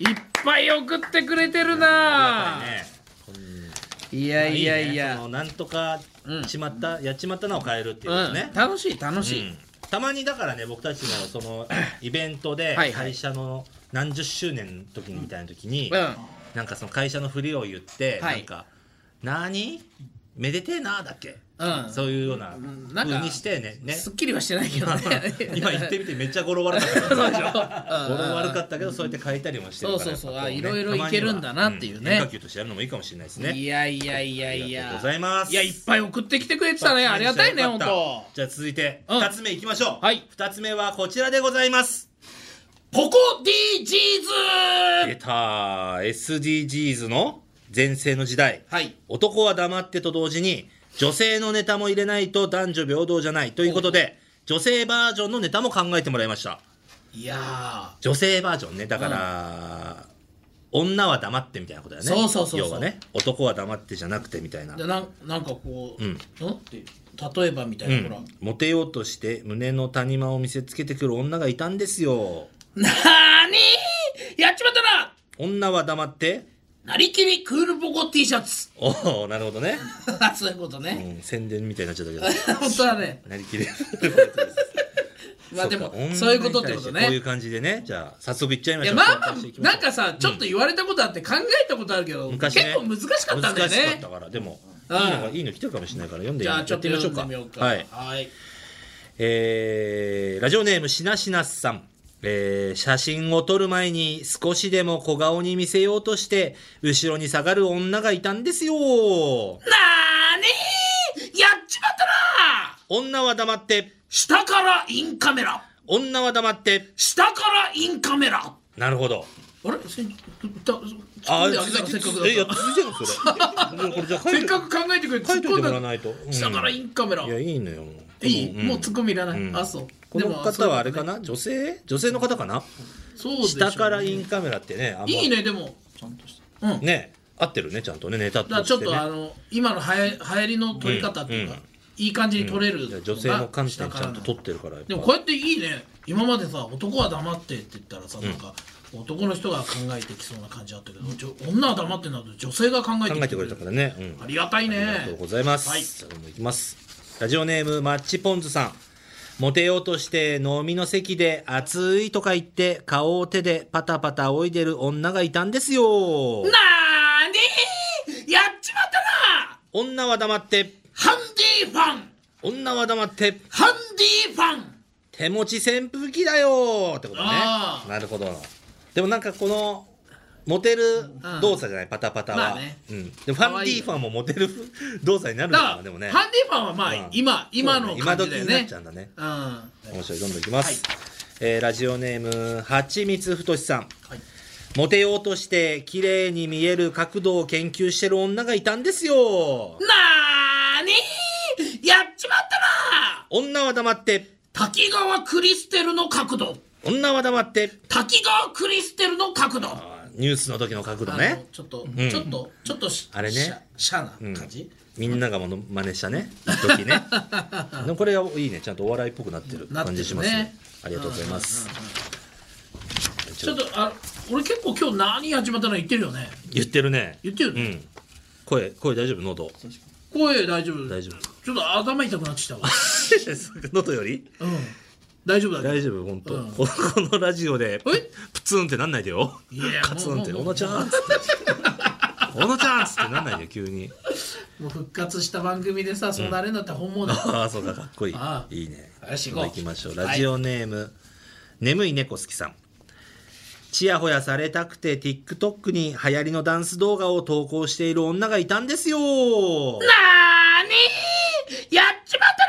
いっぱい送ってくれてるなー。いやいやいや、なんとかちまったやっちまったなを変えるっていうことね。楽しい楽しい。たまにだからね、僕たちのそのイベントで会社の何十周年の時みたいな時に、なんかその会社のふりを言って、なんか何めでてえなだっけ、そういうような風にしてね。すっきりはしてないけどね。今言ってみてめっちゃ語呂悪かった。語呂悪かったけど、そうやって変えたりもしてるから。そうそうそう。いろいろいけるんだなっていうね。変化球としてやるのもいいかもしれないですね。いやいやいやいや。ありがとうございます。いやいっぱい送ってきてくれてたね。ありがたいね本当。じゃあ続いてふたつめいきましょう。はい。ふたつめはこちらでございます。ポコ ディージーズ。出た。エスディージーズ の全盛の時代。はい。男は黙ってと同時に、女性のネタも入れないと男女平等じゃないということで、女性バージョンのネタも考えてもらいました。いや女性バージョンね、だから、うん、女は黙ってみたいなことだよね。そうそうそうそう、要はね、男は黙ってじゃなくてみたいな。で な, なんかこう、うん、例えばみたいな、うん、ほらモテようとして胸の谷間を見せつけてくる女がいたんですよ。なーにーやっちまったな。女は黙ってなりきりクールポコ T シャツ。おお、なるほどね。そういうことね、うん、宣伝みたいになっちゃったけど本当はね、なりきりまあでもそういうことってことね。こういう感じでね、じゃあ早速いっちゃいましょう。いやまあまあなんかさ、ちょっと言われたことあって考えたことあるけど、結構難しかったんだよね。難しかったから、でもいいの来てるかもしれないから読んでみましょうか。はい。えー、ラジオネームしなしなさん、えー、写真を撮る前に少しでも小顔に見せようとして後ろに下がる女がいたんですよ。なーにー、やっちまったな。女は黙って下からインカメラ。女は黙って下からインカメラ。なるほど。あれ、せっかく考えてくれて突っ込んだ、下からインカメラ。いや、いいのよ。いい、もう突っ込みいらない。あ、そう。この方はあれかな、女性女性の方かな。そうでしょうね。下からインカメラってね、いいね。でもちゃんとしたね、合ってるね、ちゃんとね、ネタとしてね。ちょっとあの今の流行りの撮り方っていうか、いい感じに撮れる、うん、女性の観点ちゃんと撮ってるから。でもこうやっていいね。今までさ、男は黙ってって言ったらさ、うん、なんか男の人が考えてきそうな感じだったけど、うん、女は黙ってなど女性が考えてきてくれたからね、うん、ありがたいね。ありがとうございます。はい、じゃあもういきます。ラジオネームマッチポンズさん、モテようとして飲みの席で暑いとか言って顔を手でパタパタおいでる女がいたんですよ。なーにー、やっちまったな。女は黙ってハンディファン。女は黙ってハンディファン。手持ち扇風機だよってことね。なるほど。でもなんかこのモテる動作じゃない、パタパタは、まあね、うん、でもファンディファンもモテる動作になるのかな。でもね、ファンディファンはまあ、うん、今今の感じだよね。今時になっちゃうんだね。うん、面白い。どんどんいきます、はい。えー、ラジオネームはちみつふとしさん、はい、モテようとして綺麗に見える角度を研究してる女がいたんですよ。なーにー、やっちまったな。女は黙って滝川クリステルの角度。女は黙って滝川クリステルの角度。ニュースの時の角度ね。ちょっとちょっとちょっとあれね、シャな感じ。みんながもの真似したね時ね。でもこれいいね、ちゃんとお笑いっぽくなってる感じしますね。ありがとうございます。ちょっとあ、俺結構今日何始まったの言ってるよね。言ってるね。言ってるね。声声大丈夫？喉声大丈夫？大丈夫。ちょっと頭痛くなってきたわ。喉より？うん。大丈夫だ。大丈夫、本当。このラジオでプツンってなんないでよ。カツンっておのちゃん。おのちゃんってなんないで急に。もう復活した番組でさ、そんなあれになったら本物だ。ああ、そうか、かっこいい。いいね。行きましょう。ラジオネーム眠い猫好きさん。ちやほやされたくて TikTok に流行りのダンス動画を投稿している女がいたんですよ。なーにー、やっちまった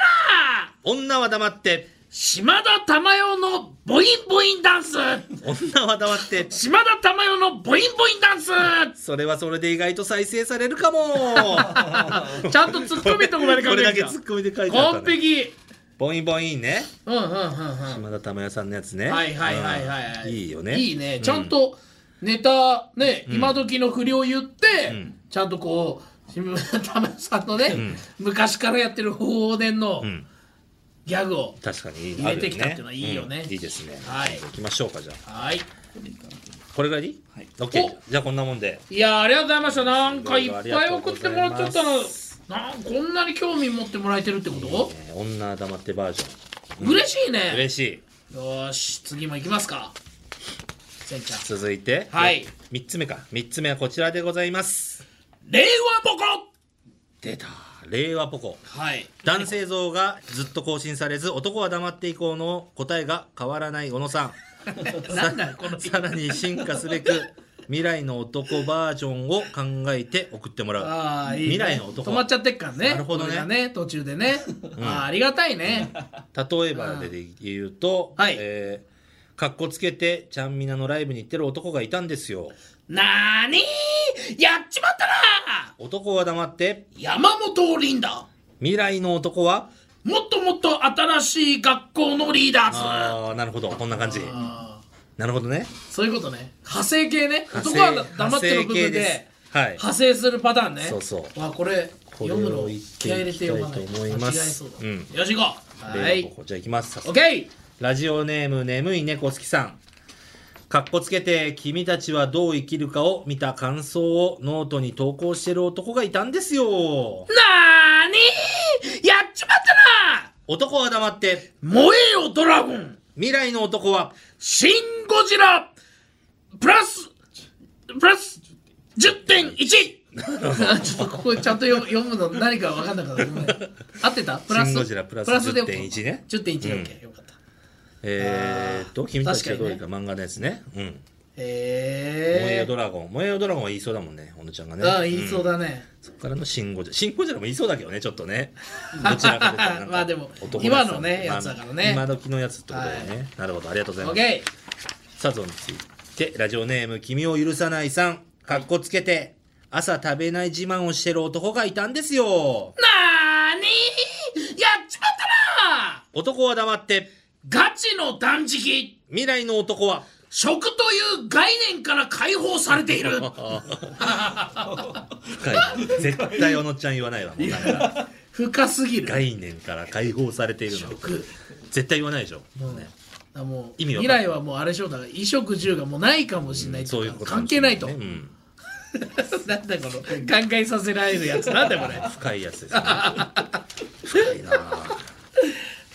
な。女は黙って島田珠代のボインボインダンス。女は黙って島田珠代のボインボインダンス。それはそれで意外と再生されるかも。ちゃんと突っ込みとこまで書いてある。これだけ突っ込みで書いてあったね。完璧。ボインボインね。うんうんうんうん。島田珠代さんのやつね。はいはいはいはい。いいよね。いいね。ちゃんとネタね、今時の振りを言って、ちゃんとこう島田珠代さんのね、昔からやってる放電のギャグを入れてきたっていうのはいいよね。いいですね。はい。行きましょうかじゃあ。はい。これぐらいでいい？はい。オッケー。じゃあこんなもんで。いや、ありがとうございました。なんかいっぱい送ってもらっちゃったの。なんこんなに興味持ってもらえてるってこと？いいね、女黙ってバージョン、うん、嬉しいね。嬉しい。よし、次も行きますか。せんちゃん、続いてはいみっつめか。みっつめはこちらでございます。令和ポコ出た。令和ポコ、はい、男性像がずっと更新されず男は黙って以降の答えが変わらない小野さん。なんだこのさらに進化すべく未来の男バージョンを考えて送ってもらう。ああ、いいね。未来の男。止まっちゃってっからね。なるほどね。途中でね。ああ、ありがたいね。例えばで言うと、えー、かっこつけてちゃんみなのライブに行ってる男がいたんですよ。なーにー、やっちまったなー。男は黙って山本リンダ。未来の男はもっともっと新しい学校のリーダーズ。ああ、なるほど。こんな感じ。なるほどね。そういうことね。派生系ね。男は黙ってる部分で派生するパターンね。そうそう。わ、これ読むの気合入れて読まないと間違いそうだ。よし、行こう。はい。じゃあ行きます。オッケー。ラジオネーム眠い猫好きさん。かっこつけて君たちはどう生きるかを見た感想をノートに投稿してる男がいたんですよ。なーにー、やっちまったな。男は黙って燃えよドラゴン。未来の男はシン・ゴジラプラスプラス じゅってんいち。ちょっとここちゃんと読むの何か分かんなかった。合ってた？プラスじゅってんいち ね。じゅってんいち だっけ、うん、よかった。えー、っと君たちがどういうか漫画のやつね。うん。えー、燃えよドラゴン、燃えよドラゴンは言いそうだもんね、小野ちゃんがね。ああ、言いそうだね。うん、そこからのシンゴジラ、シンゴジラも言いそうだけどね、ちょっとね。どちらかというとまあでも今のねやつだからね。今時のやつってことだよね、はい。なるほど、ありがとうございます。オッケー。さあぞについてラジオネーム君を許さないさん、かっこつけて朝食べない自慢をしてる男がいたんですよ。なーにー、やっちまったな。男は黙ってガチの断食。未来の男は。食という概念から解放されている。絶対小野ちゃん言わないわ。もう深すぎる。概念から解放されているの。絶対言わないでしょ。もうね、だもう意味未来はもうあれでしょう、だから衣食住がもうないかもしれないとか、うん、そういうことなんですよね、関係ないと。うん、なんだこの考えさせられるやつなんだこれ。深いやつですね。深いなあ。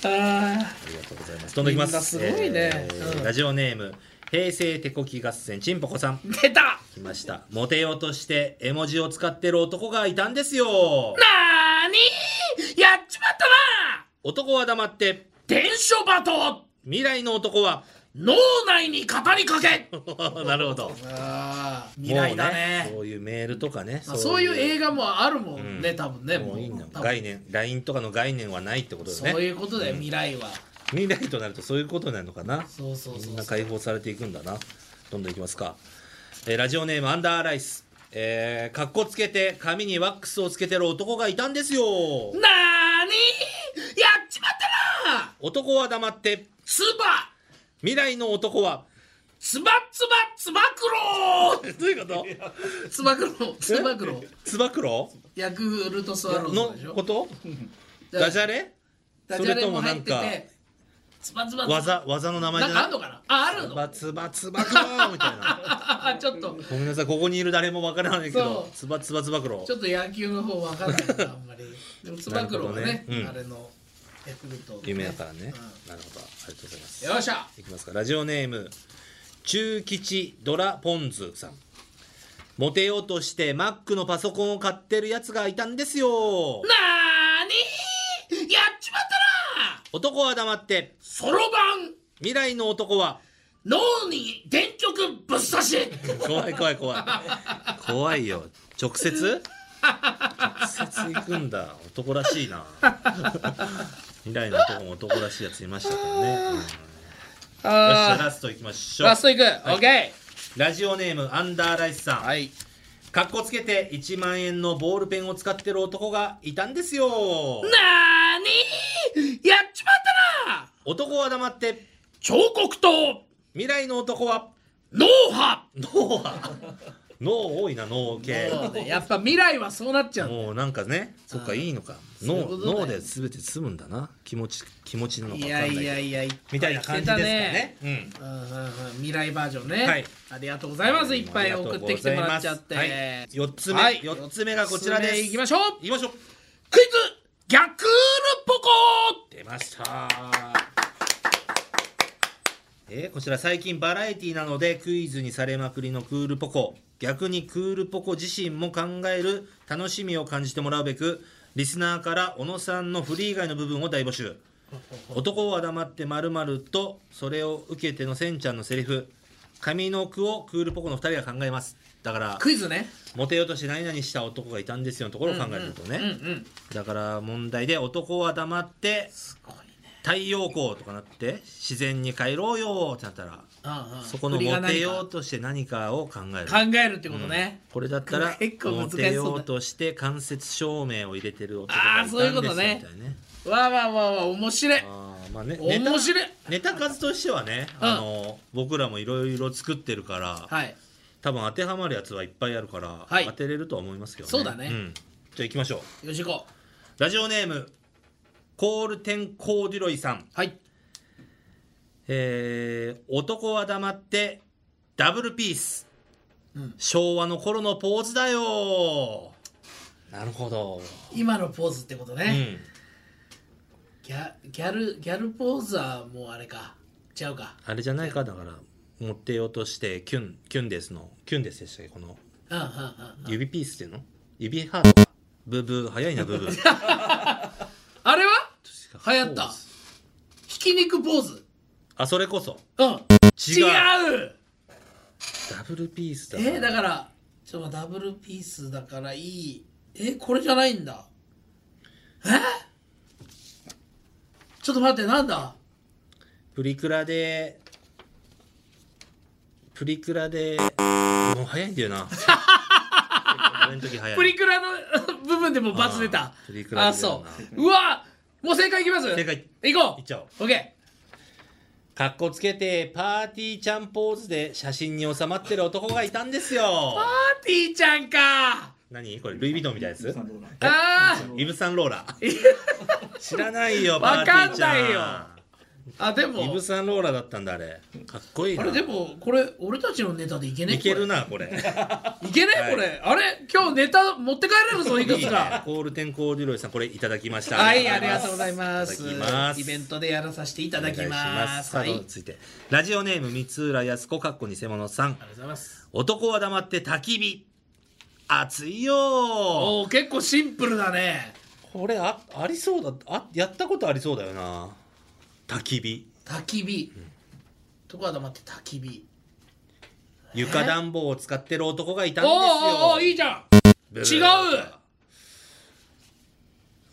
ありがとうございます。飛んできます。すごいね。えーうん、ラジオネーム。平成手こき合戦ちんぽこさん、出た来ました。モテようとして絵文字を使ってる男がいたんですよ。なーにー、やっちまったな。男は黙って電書バト。未来の男は脳内に語りかけ。なるほど。あ、未来だね。そういうメールとかね、そういう、そういう映画もあるもんね、うん、多分ね。もういいの概念、 ライン とかの概念はないってことですね。そういうことだよ、うん、未来は未来となるとそういうことなのかな。そうそうそうそう、みんな解放されていくんだな。どんどんいきますか、えー、ラジオネームアンダーライス、えー、かっこつけて髪にワックスをつけてる男がいたんですよ。なーにー、やっちまったな。男は黙ってつば。未来の男はつばつばつば九郎。どういうこと？つば九郎、つば九郎、つば九郎、ヤクルトスワローズのこと？ダジャレ？ダジャレも入ってて。つばつば技、技の名前じゃない？なんかあるのかな？あ、あるの？つばつばつばくろみたいな。ちょっとごめんなさい、ここにいる誰もわからないけど、つばつばつばくろ。ちょっと野球の方わからないからあんまり。でもつばくろはね、あれのヤクルト夢だからね。なるほど、ありがとうございます。よっしゃ。いきますか。ラジオネーム中吉ドラポンズさん。モテようとしてマックのパソコンを買ってるやつがいたんですよ。なーにー、やっちまったな。男は黙ってそろばん。未来の男は脳に電極ぶっ刺し。怖い怖い怖い怖いよ。直接直接行くんだ。男らしいな。未来の男も男らしいやついましたからね。あ、うん、よし、ラスト行きましょう。ラスト行く、はい、OK。 ラジオネームアンダーライスさん、はい、かっこつけていちまんえんのボールペンを使ってる男がいたんですよ。なーにー、やっちまったな。男は黙って彫刻刀。未来の男は脳波。脳波脳多いな、脳系。やっぱ未来はそうなっちゃう。もうなんかね、そっか、いいのか、脳、脳で全て済むんだな。気持ち、気持ちなのか分かんないけど、いやいやいやみたいな感じですかね。未来バージョンね、はい、ありがとうございます。いっぱい送ってきてもらっちゃって、よっつめ、よっつめがこちらです。いきましょう、いきましょう。クイズ逆ルポコ出ました。えー、こちら最近バラエティなのでクイズにされまくりのクールポコ。逆にクールポコ自身も考える楽しみを感じてもらうべく、リスナーから小野さんのフリー以外の部分を大募集。男は黙って〇〇と、それを受けてのせんちゃんのセリフ、上の句をクールポコのふたりが考えます。だからクイズね、モテようとして何々した男がいたんですよのところを考えるとね、うんうんうんうん、だから問題で男は黙ってすごい太陽光とかなって自然に帰ろうよってなったら、ああああ、そこのモテようとして何かを考える、考えるってことね、うん、これだったらモテようとして間接照明を入れてる男がいたんですよみたいなね。ああ、そういうことね。わあわあわあわあ、面白い。あ、まあね、面白い。ネタ数としてはね、あの、うん、僕らもいろいろ作ってるから、はい、多分当てはまるやつはいっぱいあるから、はい、当てれるとは思いますけどね。そうだね、うん、じゃあ行きましょう。よし、行こう。ラジオネームコールテンコーデュロイさん、はい、えー、男は黙ってダブルピース、うん、昭和の頃のポーズだよ。なるほど、今のポーズってことね、うん、ギャ、ギャル、ギャルポーズはもうあれか、ちゃうか、あれじゃないか。だからモテようとしてキュン、キュンですの、キュンですでしたっけ、この指ピースっていうの、指ハート、ブーブー、早いなブーブーあれは流行ったひき肉ポーズ。あ、それこそ、うん、違う、ダブルピースだ。えー、だからちょっとダブルピースだからいい。えー、これじゃないんだ。えー、ちょっと待って、なんだ。プリクラでプリクラでもう早いんだよな俺の時早い。プリクラの部分でもバツ出た。プリクラで。あ、そう。うわ、もう正解いきます。正解。行こう。行っちゃおう。オッケー。かっこつけてパーティーちゃんポーズで写真に収まってる男がいたんですよ。パーティーちゃんか。何これ、ルイ・ヴィトンみたいなやつ。ああ。イブサンローラ。知らないよパーティーちゃん。わかんないよ。あ、でもイブサンローラだったんだあれ。かっこいいな。あれでもこれ俺たちのネタでいけねえ。いけるなこれ。いけねえこれ、はい。あれ今日ネタ持って帰れるぞいくつか。コールテンコーデュロイさんこれいただきました。はいありがとうございます。イベントでやらさせていただきます。はい。続いてラジオネーム三浦康子かっこ偽物さん。ありがとうございます。男は黙って焚き火。熱いよー。おお結構シンプルだね。これ あ, ありそうだあやったことありそうだよな。焚き火、焚き火、うん、とこは黙って焚き火。床暖房を使ってる男がいたんですよ。おーおーいいじゃん。ブブ違う。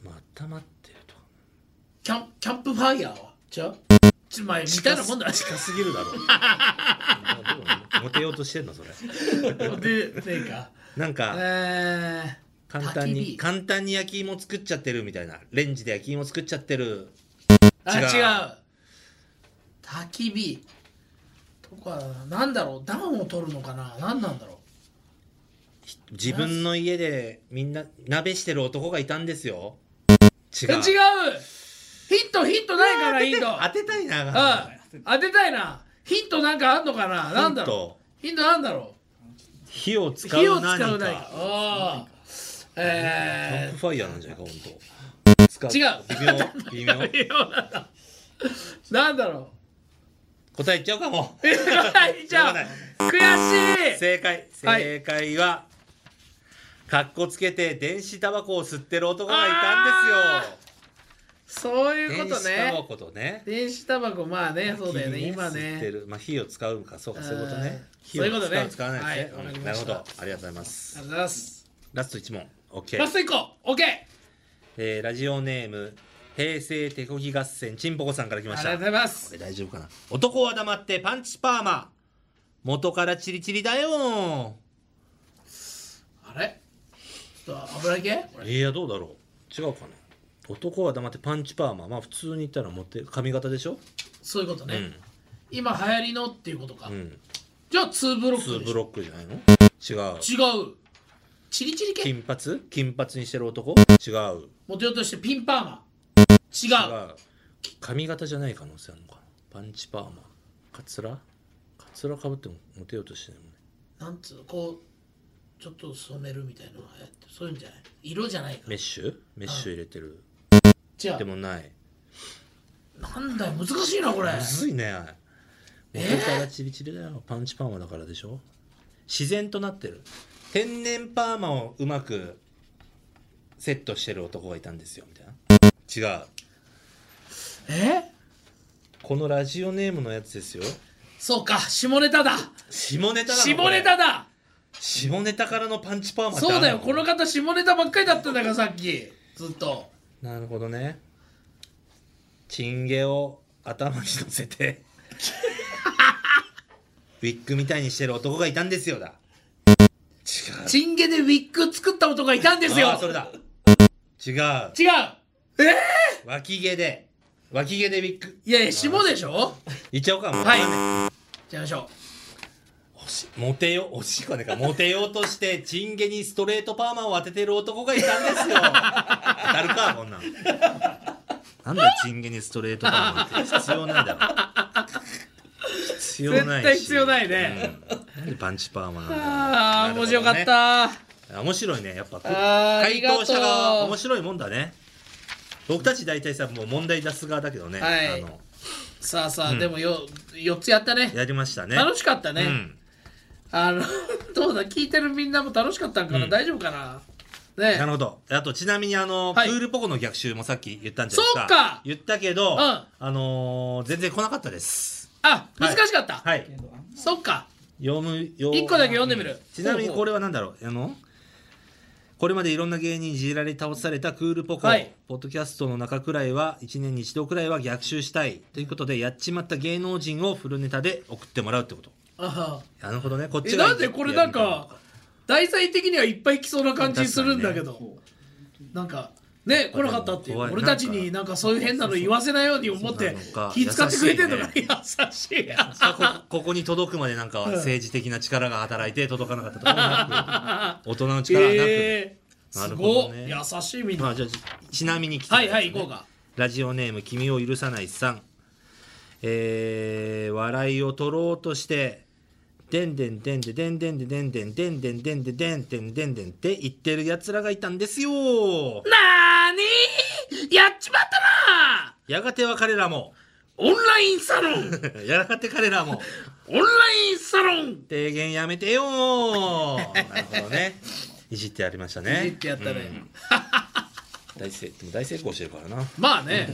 また待ってると。キャンキャンプファイヤーは違う。ちょ前みたいなもんだ。近すぎるだろう。モテようとしてんのそれ。でなんかなんか、えー、簡単に簡単に焼き芋作っちゃってるみたいな。レンジで焼き芋作っちゃってる。あ、違う。焚き火とかなんだろう。暖を取るのかな。なんなんだろう。自分の家でみんな鍋してる男がいたんですよ。違う。違う。ヒントヒントないからいいの。当てたいな。うん。当てたいな。ヒントなんかあんのかな。なんだろう。ヒントなんだろう。火を使う何か。火を使う何か。ああ。ええ。キャンプファイヤーなんじゃないか本当。違う微妙微妙なんだ。なんだろう。答えいっちゃうかも。答えいっちゃう。悔しい。正解正解は、はい、かっこつけて電子タバコを吸ってる男がいたんですよ。そういうことね。電子タバコとね。電子タバコまあねそうだよね今ね。吸ってるまあ火を使うかそうかそういうことね。火を使うそういうことね。使わないですね。はい、なるほど。ありがとうございます。ありがとうございます。ラストいち問。オッケー。ラストいっこ。オッケー。えー、ラジオネーム平成手こぎ合戦ちんぽこさんから来ました。ありがとうございます。これ大丈夫かな。男は黙ってパンチパーマ元からチリチリだよ。あれちょっと油系いやどうだろう違うかな。男は黙ってパンチパーマまあ普通に言ったら持って髪型でしょ。そういうことね、うん、今流行りのっていうことか、うん、じゃあツーブロックでしょ。ツーブロックじゃないの。違う違う。チリチリ系金髪金髪にしてる男違う。モテようとしてピンパーマ違う。違う髪型じゃない可能性あるのかな。パンチパーマカツラカツラかぶってもモテようとしてないもんね。なんつうこうちょっと染めるみたいなのが流行ってそういうんじゃない。色じゃないか。メッシュメッシュ入れてる。違うでもない。なんだよ難しいなこれ。むずいね。モテからチリチリだよ。パンチパーマだからでしょ。自然となってる天然パーマをうまくセットしてる男がいたんですよみたいな。違う。え？このラジオネームのやつですよ。そうか下ネタだ。下ネタだ。下ネタだ。下ネタからのパンチパーマ。そうだよこの方下ネタばっかりだったんだからさっきずっと。なるほどね。チンゲを頭に乗せてウィッグみたいにしてる男がいたんですよだ。チンゲでウィッグ作った男がいたんですよ。ああそれだ。違う違う。えー、脇毛で脇毛でウィッグ。いやいや霜でしょ。いっちゃおうかもう。はい行っちゃいましょう。モテよ惜しいかねかモテようとしてチンゲにストレートパーマを当ててる男がいたんですよ。当たるかこんなん。なんでチンゲにストレートパーマって必要ないだろ必要ないし絶対必要ないね、うん、なんでパンチパーマなんだろう。あー面白かった、ね、面白いねやっぱ回答者が面白いもんだね。僕たち大体さもう問題出す側だけどね、はい、あのさあさあ、うん、でもよよっつやったね。やりましたね。楽しかったね、うん、あのどうだ、聞いてるみんなも楽しかったんかな、うん、大丈夫かな。ね、なるほど。あとちなみにあの、はい、クールポコの逆襲もさっき言ったんじゃないですか。そうか。言ったけど、うん、あのー、全然来なかったです。あ、難しかった。はい。はい、そっか。読むよ。一個だけ読んでみる。ちなみにこれはなんだろう。あのこれまでいろんな芸人にいじられ倒されたクールポコ、はい、ポッドキャストの中くらいはいちねんに一度くらいは逆襲したいということで、やっちまった芸能人をフルネタで送ってもらうってこと。ああ。なるほどね。こっちが。え、なんでこれなんか。題材的にはいっぱい来そうな感じするんだけど、ね、なんかね来なかったっていう、俺たちになんかそういう変なの言わせないように思って気遣ってくれてるのが優しい、ね、こ, ここに届くまでなんか政治的な力が働いて届かなかったとかなく大人の力はなく、えー、なるほどね、優しいみんな、まあ、じゃあちなみに来て、ね、はいはい行こうか。ラジオネーム君を許さないさん、えー、笑いを取ろうとしてでんでんでんででんでんででんでんでんでんでんでんでんでんでんでんって言ってるやつらがいたんですよ。なーにーやっちまったな。やがては彼らもオンラインサロンやがて彼らもオンラインサロン提言やめてよー。なるほどね、いじってやりましたね。いじってやったね、うん、大成でも大成功してるからな。まあね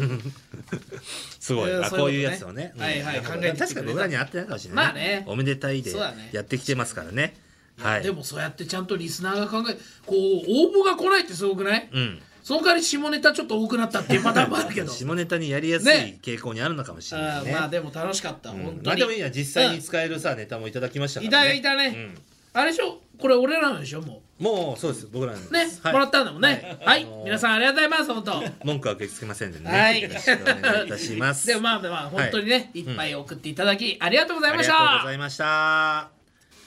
すごい、あ、こういうやつをね、はいはい、考えて確かに僕らに合ってないかもしれない。まあね、おめでたいでやってきてますからね。はい。でもそうやってちゃんとリスナーが考え、こう応募が来ないってすごくない？うん。その代わり下ネタちょっと多くなったっていうパターンもあるけど下ネタにやりやすい傾向にあるのかもしれないね。あ、まあでも楽しかった、うん、本当に。まあでもいいや、実際に使えるさ、うん、ネタもいただきましたからね。いたいたね、うん、あれでしょ、これ俺らのでしょ、もうもうそうです、僕らのね、はい、もらったんだもんね。はい、はい、あのー、皆さんありがとうございます、本当文句は受け付けませんでね、はい、よろしくお願いいたしますでもまあまあ本当にね、はい、いっぱい送っていただき、うん、ありがとうございました。ありがとうございました。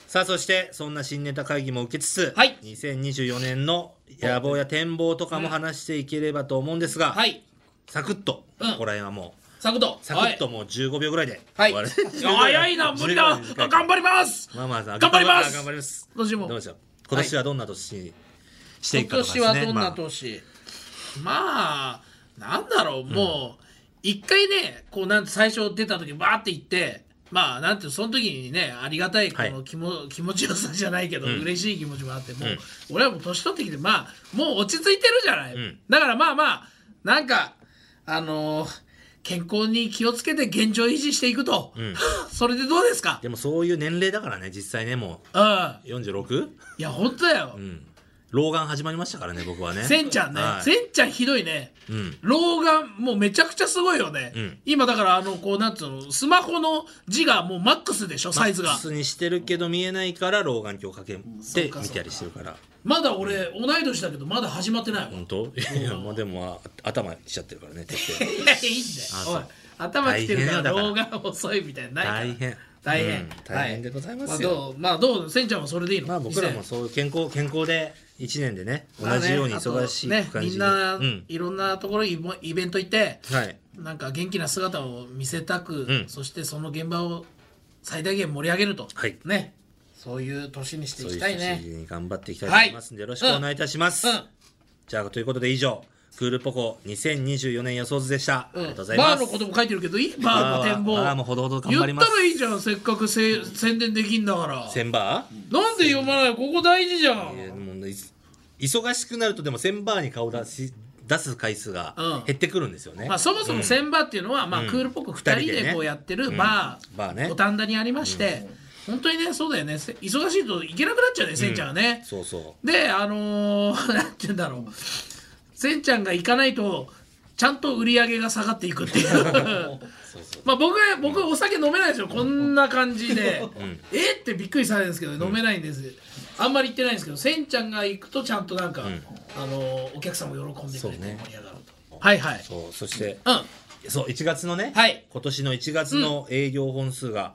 さあそしてそんな新ネタ会議も受けつつ、はい、にせんにじゅうよねんの野望や展望とかも話していければと思うんですが、はい、サクッと、うん、ここら辺はもうサクッとサクッともうじゅうごびょうぐらいで終わる、はい、早いな、無理だ、頑張ります。ママさん頑張ります、頑張ります。どうしよう、どうしよう、今年はどんな年にしていくかとかですね。今年はどんな年、まあ、まあ、なんだろう、もう一、うん、回ね、こうなんて最初出た時バーって言って、まあなんていう、その時にね、ありがたいこの 気, も、はい、気持ちよさじゃないけど、うん、嬉しい気持ちもあって、もう、うん、俺はもう年取ってきて、まあもう落ち着いてるじゃない、うん、だからまあまあなんかあのー健康に気をつけて現状維持していくと、うん、それでどうですか。でもそういう年齢だからね、実際ね、もう よんじゅうろく？ いや本当だよ、うん、老眼始まりましたからね、僕はね。せんちゃんね、はい、せんちゃんひどいね、うん、老眼もうめちゃくちゃすごいよね、うん、今だからあのこうなんつうの、スマホの字がもうマックスでしょ、サイズがマックスにしてるけど見えないから老眼鏡かけて見たりしてるから。まだ俺、うん、同い年だけどまだ始まってない。本当？いや、まあ、でも頭しちゃってるからね。いやいいんだよ。おい、頭きてるから老眼遅いみたいな。ないから大変大変、うん、大変でございますよ、はい、まあどう、まあ、どうせんちゃんはそれでいいの。まあ僕らもそういう健康健康でいちねんでね、同じように忙しい感じで、ね、みんな、うん、いろんなところイベント行って、はい、なんか元気な姿を見せたく、うん、そしてその現場を最大限盛り上げると、はい、ね。そういう年にしていきたいね。そういう年に頑張っていきたいと思いますので、はい、よろしくお願いいたします、うんうん、じゃあということで以上、クールポコにせんにじゅうよねん予想図でした、うん、ありがとうございます。バーのことも書いてるけど、いいバーの展望、バーもほどほど頑張ります。言ったらいいじゃん、せっかくせ宣伝できんだから。せんバーなんで読まない、ここ大事じゃん。いやもうい忙しくなると、でもせんバーに顔出し出す回数が減ってくるんですよね、うん、まあ、そもそもせんバーっていうのは、うん、まあ、クールポコふたりでこうやってるバー五反田にありまして、うん、本当にね、そうだよね、忙しいと行けなくなっちゃうね、せんちゃんはね、うん、そうそう。で、あのー、なんて言うんだろう、せんちゃんが行かないとちゃんと売り上げが下がっていくっていうそうそう、まあ、僕は僕はお酒飲めないですよ、こんな感じで、うん、えってびっくりされるんですけど、ね、飲めないんです、うん、あんまり行ってないんですけど、せんちゃんが行くとちゃんとなんか、うん、あのー、お客さんも喜んでくれて盛り上がると、ね、はいはい。 そう、そして、うん、そう、いちがつのね、はい、今年のいちがつの営業本数が、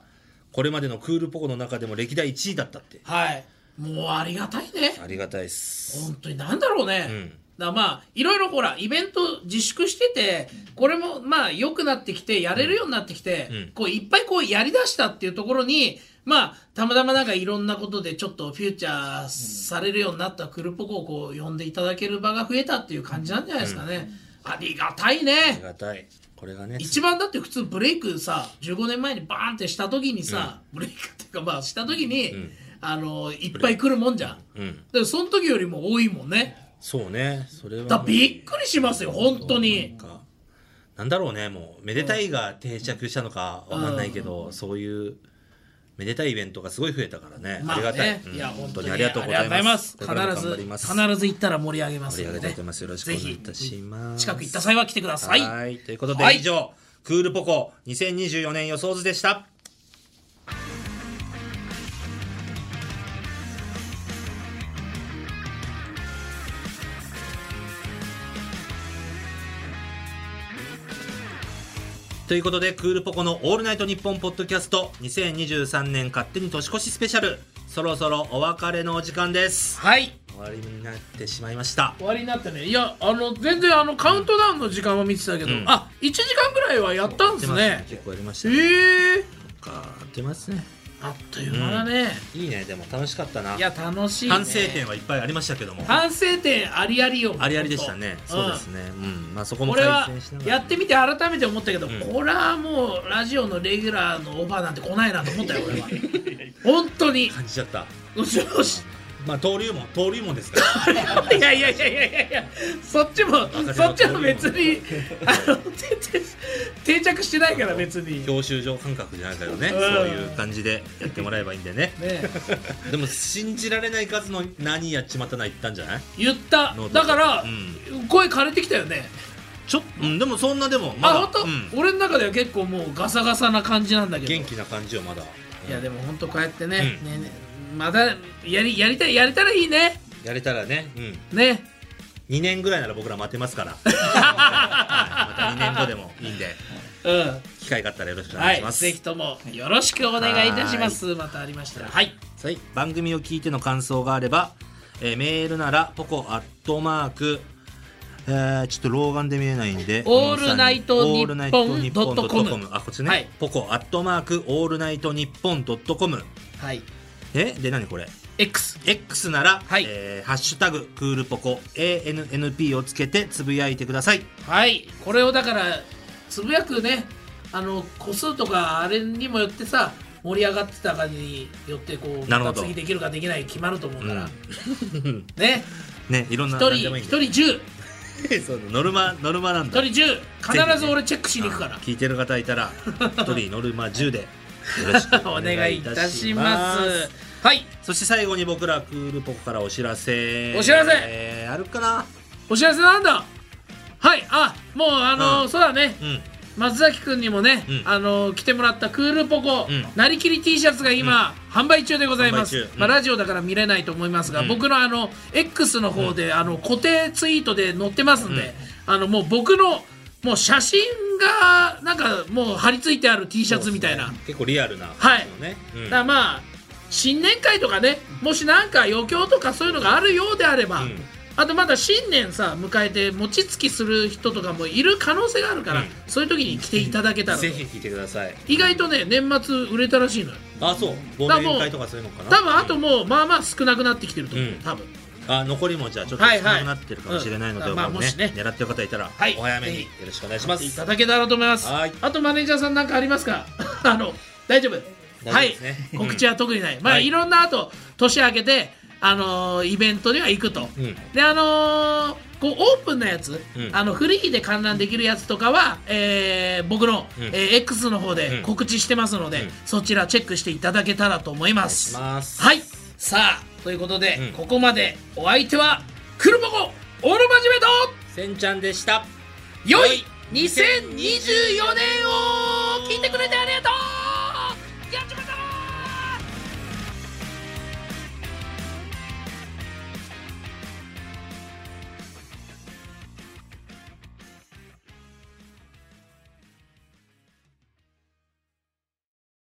うん、これまでのクールポコの中でも歴代いちいだったって。はい、もうありがたいね、ありがたいです、本当に。なんだろうね、うん、だまあいろいろほらイベント自粛してて、これもまあ良くなってきてやれるようになってきて、うん、こういっぱいこうやりだしたっていうところに、まあたまたまなんかいろんなことでちょっとフューチャーされるようになったクールポコをこう呼んでいただける場が増えたっていう感じなんじゃないですかね、うん、ありがたいね、ありがたい。これがね、一番だって普通ブレイクさじゅうごねんまえにバーンってした時にさ、うん、ブレイクっていうかまあした時に、うん、あのいっぱい来るもんじゃん、うん、でその時よりも多いもんね。そうね、それはだびっくりしますよ本当に。なんかなんだろうね、もうめでたいが定着したのかわかんないけど、うん、そういうめでたいイベントがすごい増えたからね、まあ、ね、ありがたい、うん、いや本当にありがとうございます。必ず必ず行ったら盛り上げますので、ね、よろしくお願いいたします。近く行った際は来てください。はい、ということで、はい、以上クールポコにせんにじゅうよねん予想図でした。ということでクールポコのオールナイトニッポンポッドキャストにせんにじゅうさんねん勝手に年越しスペシャル、そろそろお別れのお時間です。はい、終わりになってしまいました。終わりになってね、いやあの全然あのカウントダウンの時間は見てたけど、うん、あいちじかんぐらいはやったんですね。結構やりましたね。えーなんかやってますね。あっという間だね、うん、いいね。でも楽しかったな。いや楽しいね。反省点はいっぱいありましたけども、反省点ありありよ。ありありでしたね、うん、そうですね、うん、まあそこも改善しながら、ね、俺はやってみて改めて思ったけど、うん、これはもうラジオのレギュラーのオーバーなんて来ないなと思ったよ俺は本当に感じちゃった。よしよし、まあ登竜門登竜門ですからいやいやいやいやいや、そっちもそっちも別にあの定着してないから別に教習所感覚じゃないけどね、うん、そういう感じでやってもらえばいいんで ね, ねでも信じられない数の何やっちまったな言ったんじゃない。言っただから、うん、声枯れてきたよねちょっと、うん、でもそんなでもまだあ本当、うん、俺の中では結構もうガサガサな感じなんだけど元気な感じよまだ、うん、いやでも本当こうやってね、うん、ねえねえまだやりやりたいやれたらいいね。やれたらね、うん、ねにねんぐらいなら僕ら待てますからまたにねんごでもいいんで、うん、機会があったらよろしくお願いします、はい、ぜひともよろしくお願いいたします。またありましたら、はい、はい、番組を聞いての感想があれば、えー、メールならポコアットマーク、えー、ちょっと老眼で見えないんでオールナイトニッポンドットコム、あこっちね、はい、ポコアットマークオールナイトニッポンドットコム、はい、えで何これ X, X なら、はい、えー、ハッシュタグクールポコ エーエヌエヌピー をつけてつぶやいてください。はい、これをだからつぶやくね、あの個数とかあれにもよってさ盛り上がってたかによってこうまた次できるかできない決まると思うから、うん、ねね、いろんなひとりじゅう そうノルマノルマなんだ。ひとりじゅう必ず俺チェックしに行くから、ね、聞いてる方いたらひとりノルマじゅうでよろしくお願いいたしますはい、そして最後に僕らクールポコからお知らせお知らせ、えー、あるかな。お知らせなんだ。はい、あもうあの、うん、そうだね、うん、松崎くんにもね、うん、あの来てもらったクールポコ、うん、なりきり T シャツが今、うん、販売中でございます、うん、まあ、ラジオだから見れないと思いますが、うん、僕のあの X の方で、うん、あの固定ツイートで載ってますんで、うん、あのもう僕のもう写真がなんかもう貼り付いてある T シャツみたいな、ね、結構リアルな感じのね、はい、うん、だからまあ新年会とかね、もしなんか余興とかそういうのがあるようであれば、うん、あとまだ新年さ迎えて餅つきする人とかもいる可能性があるから、うん、そういう時に来ていただけたらぜひ来てください。意外とね年末売れたらしいのよ。あ、そう忘年会とかそういうのかな。多分あともうまあまあ少なくなってきてると思う、うん、多分あ残りもじゃあちょっと少なくなってるかもしれないので、はいはい、うん、もしね狙ってる方いたらお早めによろしくお願いします、はい、いただけたらと思います。はい、あとマネージャーさんなんかありますかあの大丈夫ね、はい、告知は特にない、うん、まあ、はい、いろんなあと年明けて、あのー、イベントには行くと、うん、であのー、こうオープンなやつ、うん、あのフリーで観覧できるやつとかは、えー、僕の、うん、えー、X の方で告知してますので、うん、そちらチェックしていただけたらと思います。はい、さあということで、うん、ここまでお相手はクールポコオールマジメとせんちゃんでした。よいにせんにじゅうよねんを聞いてくれてありがとう。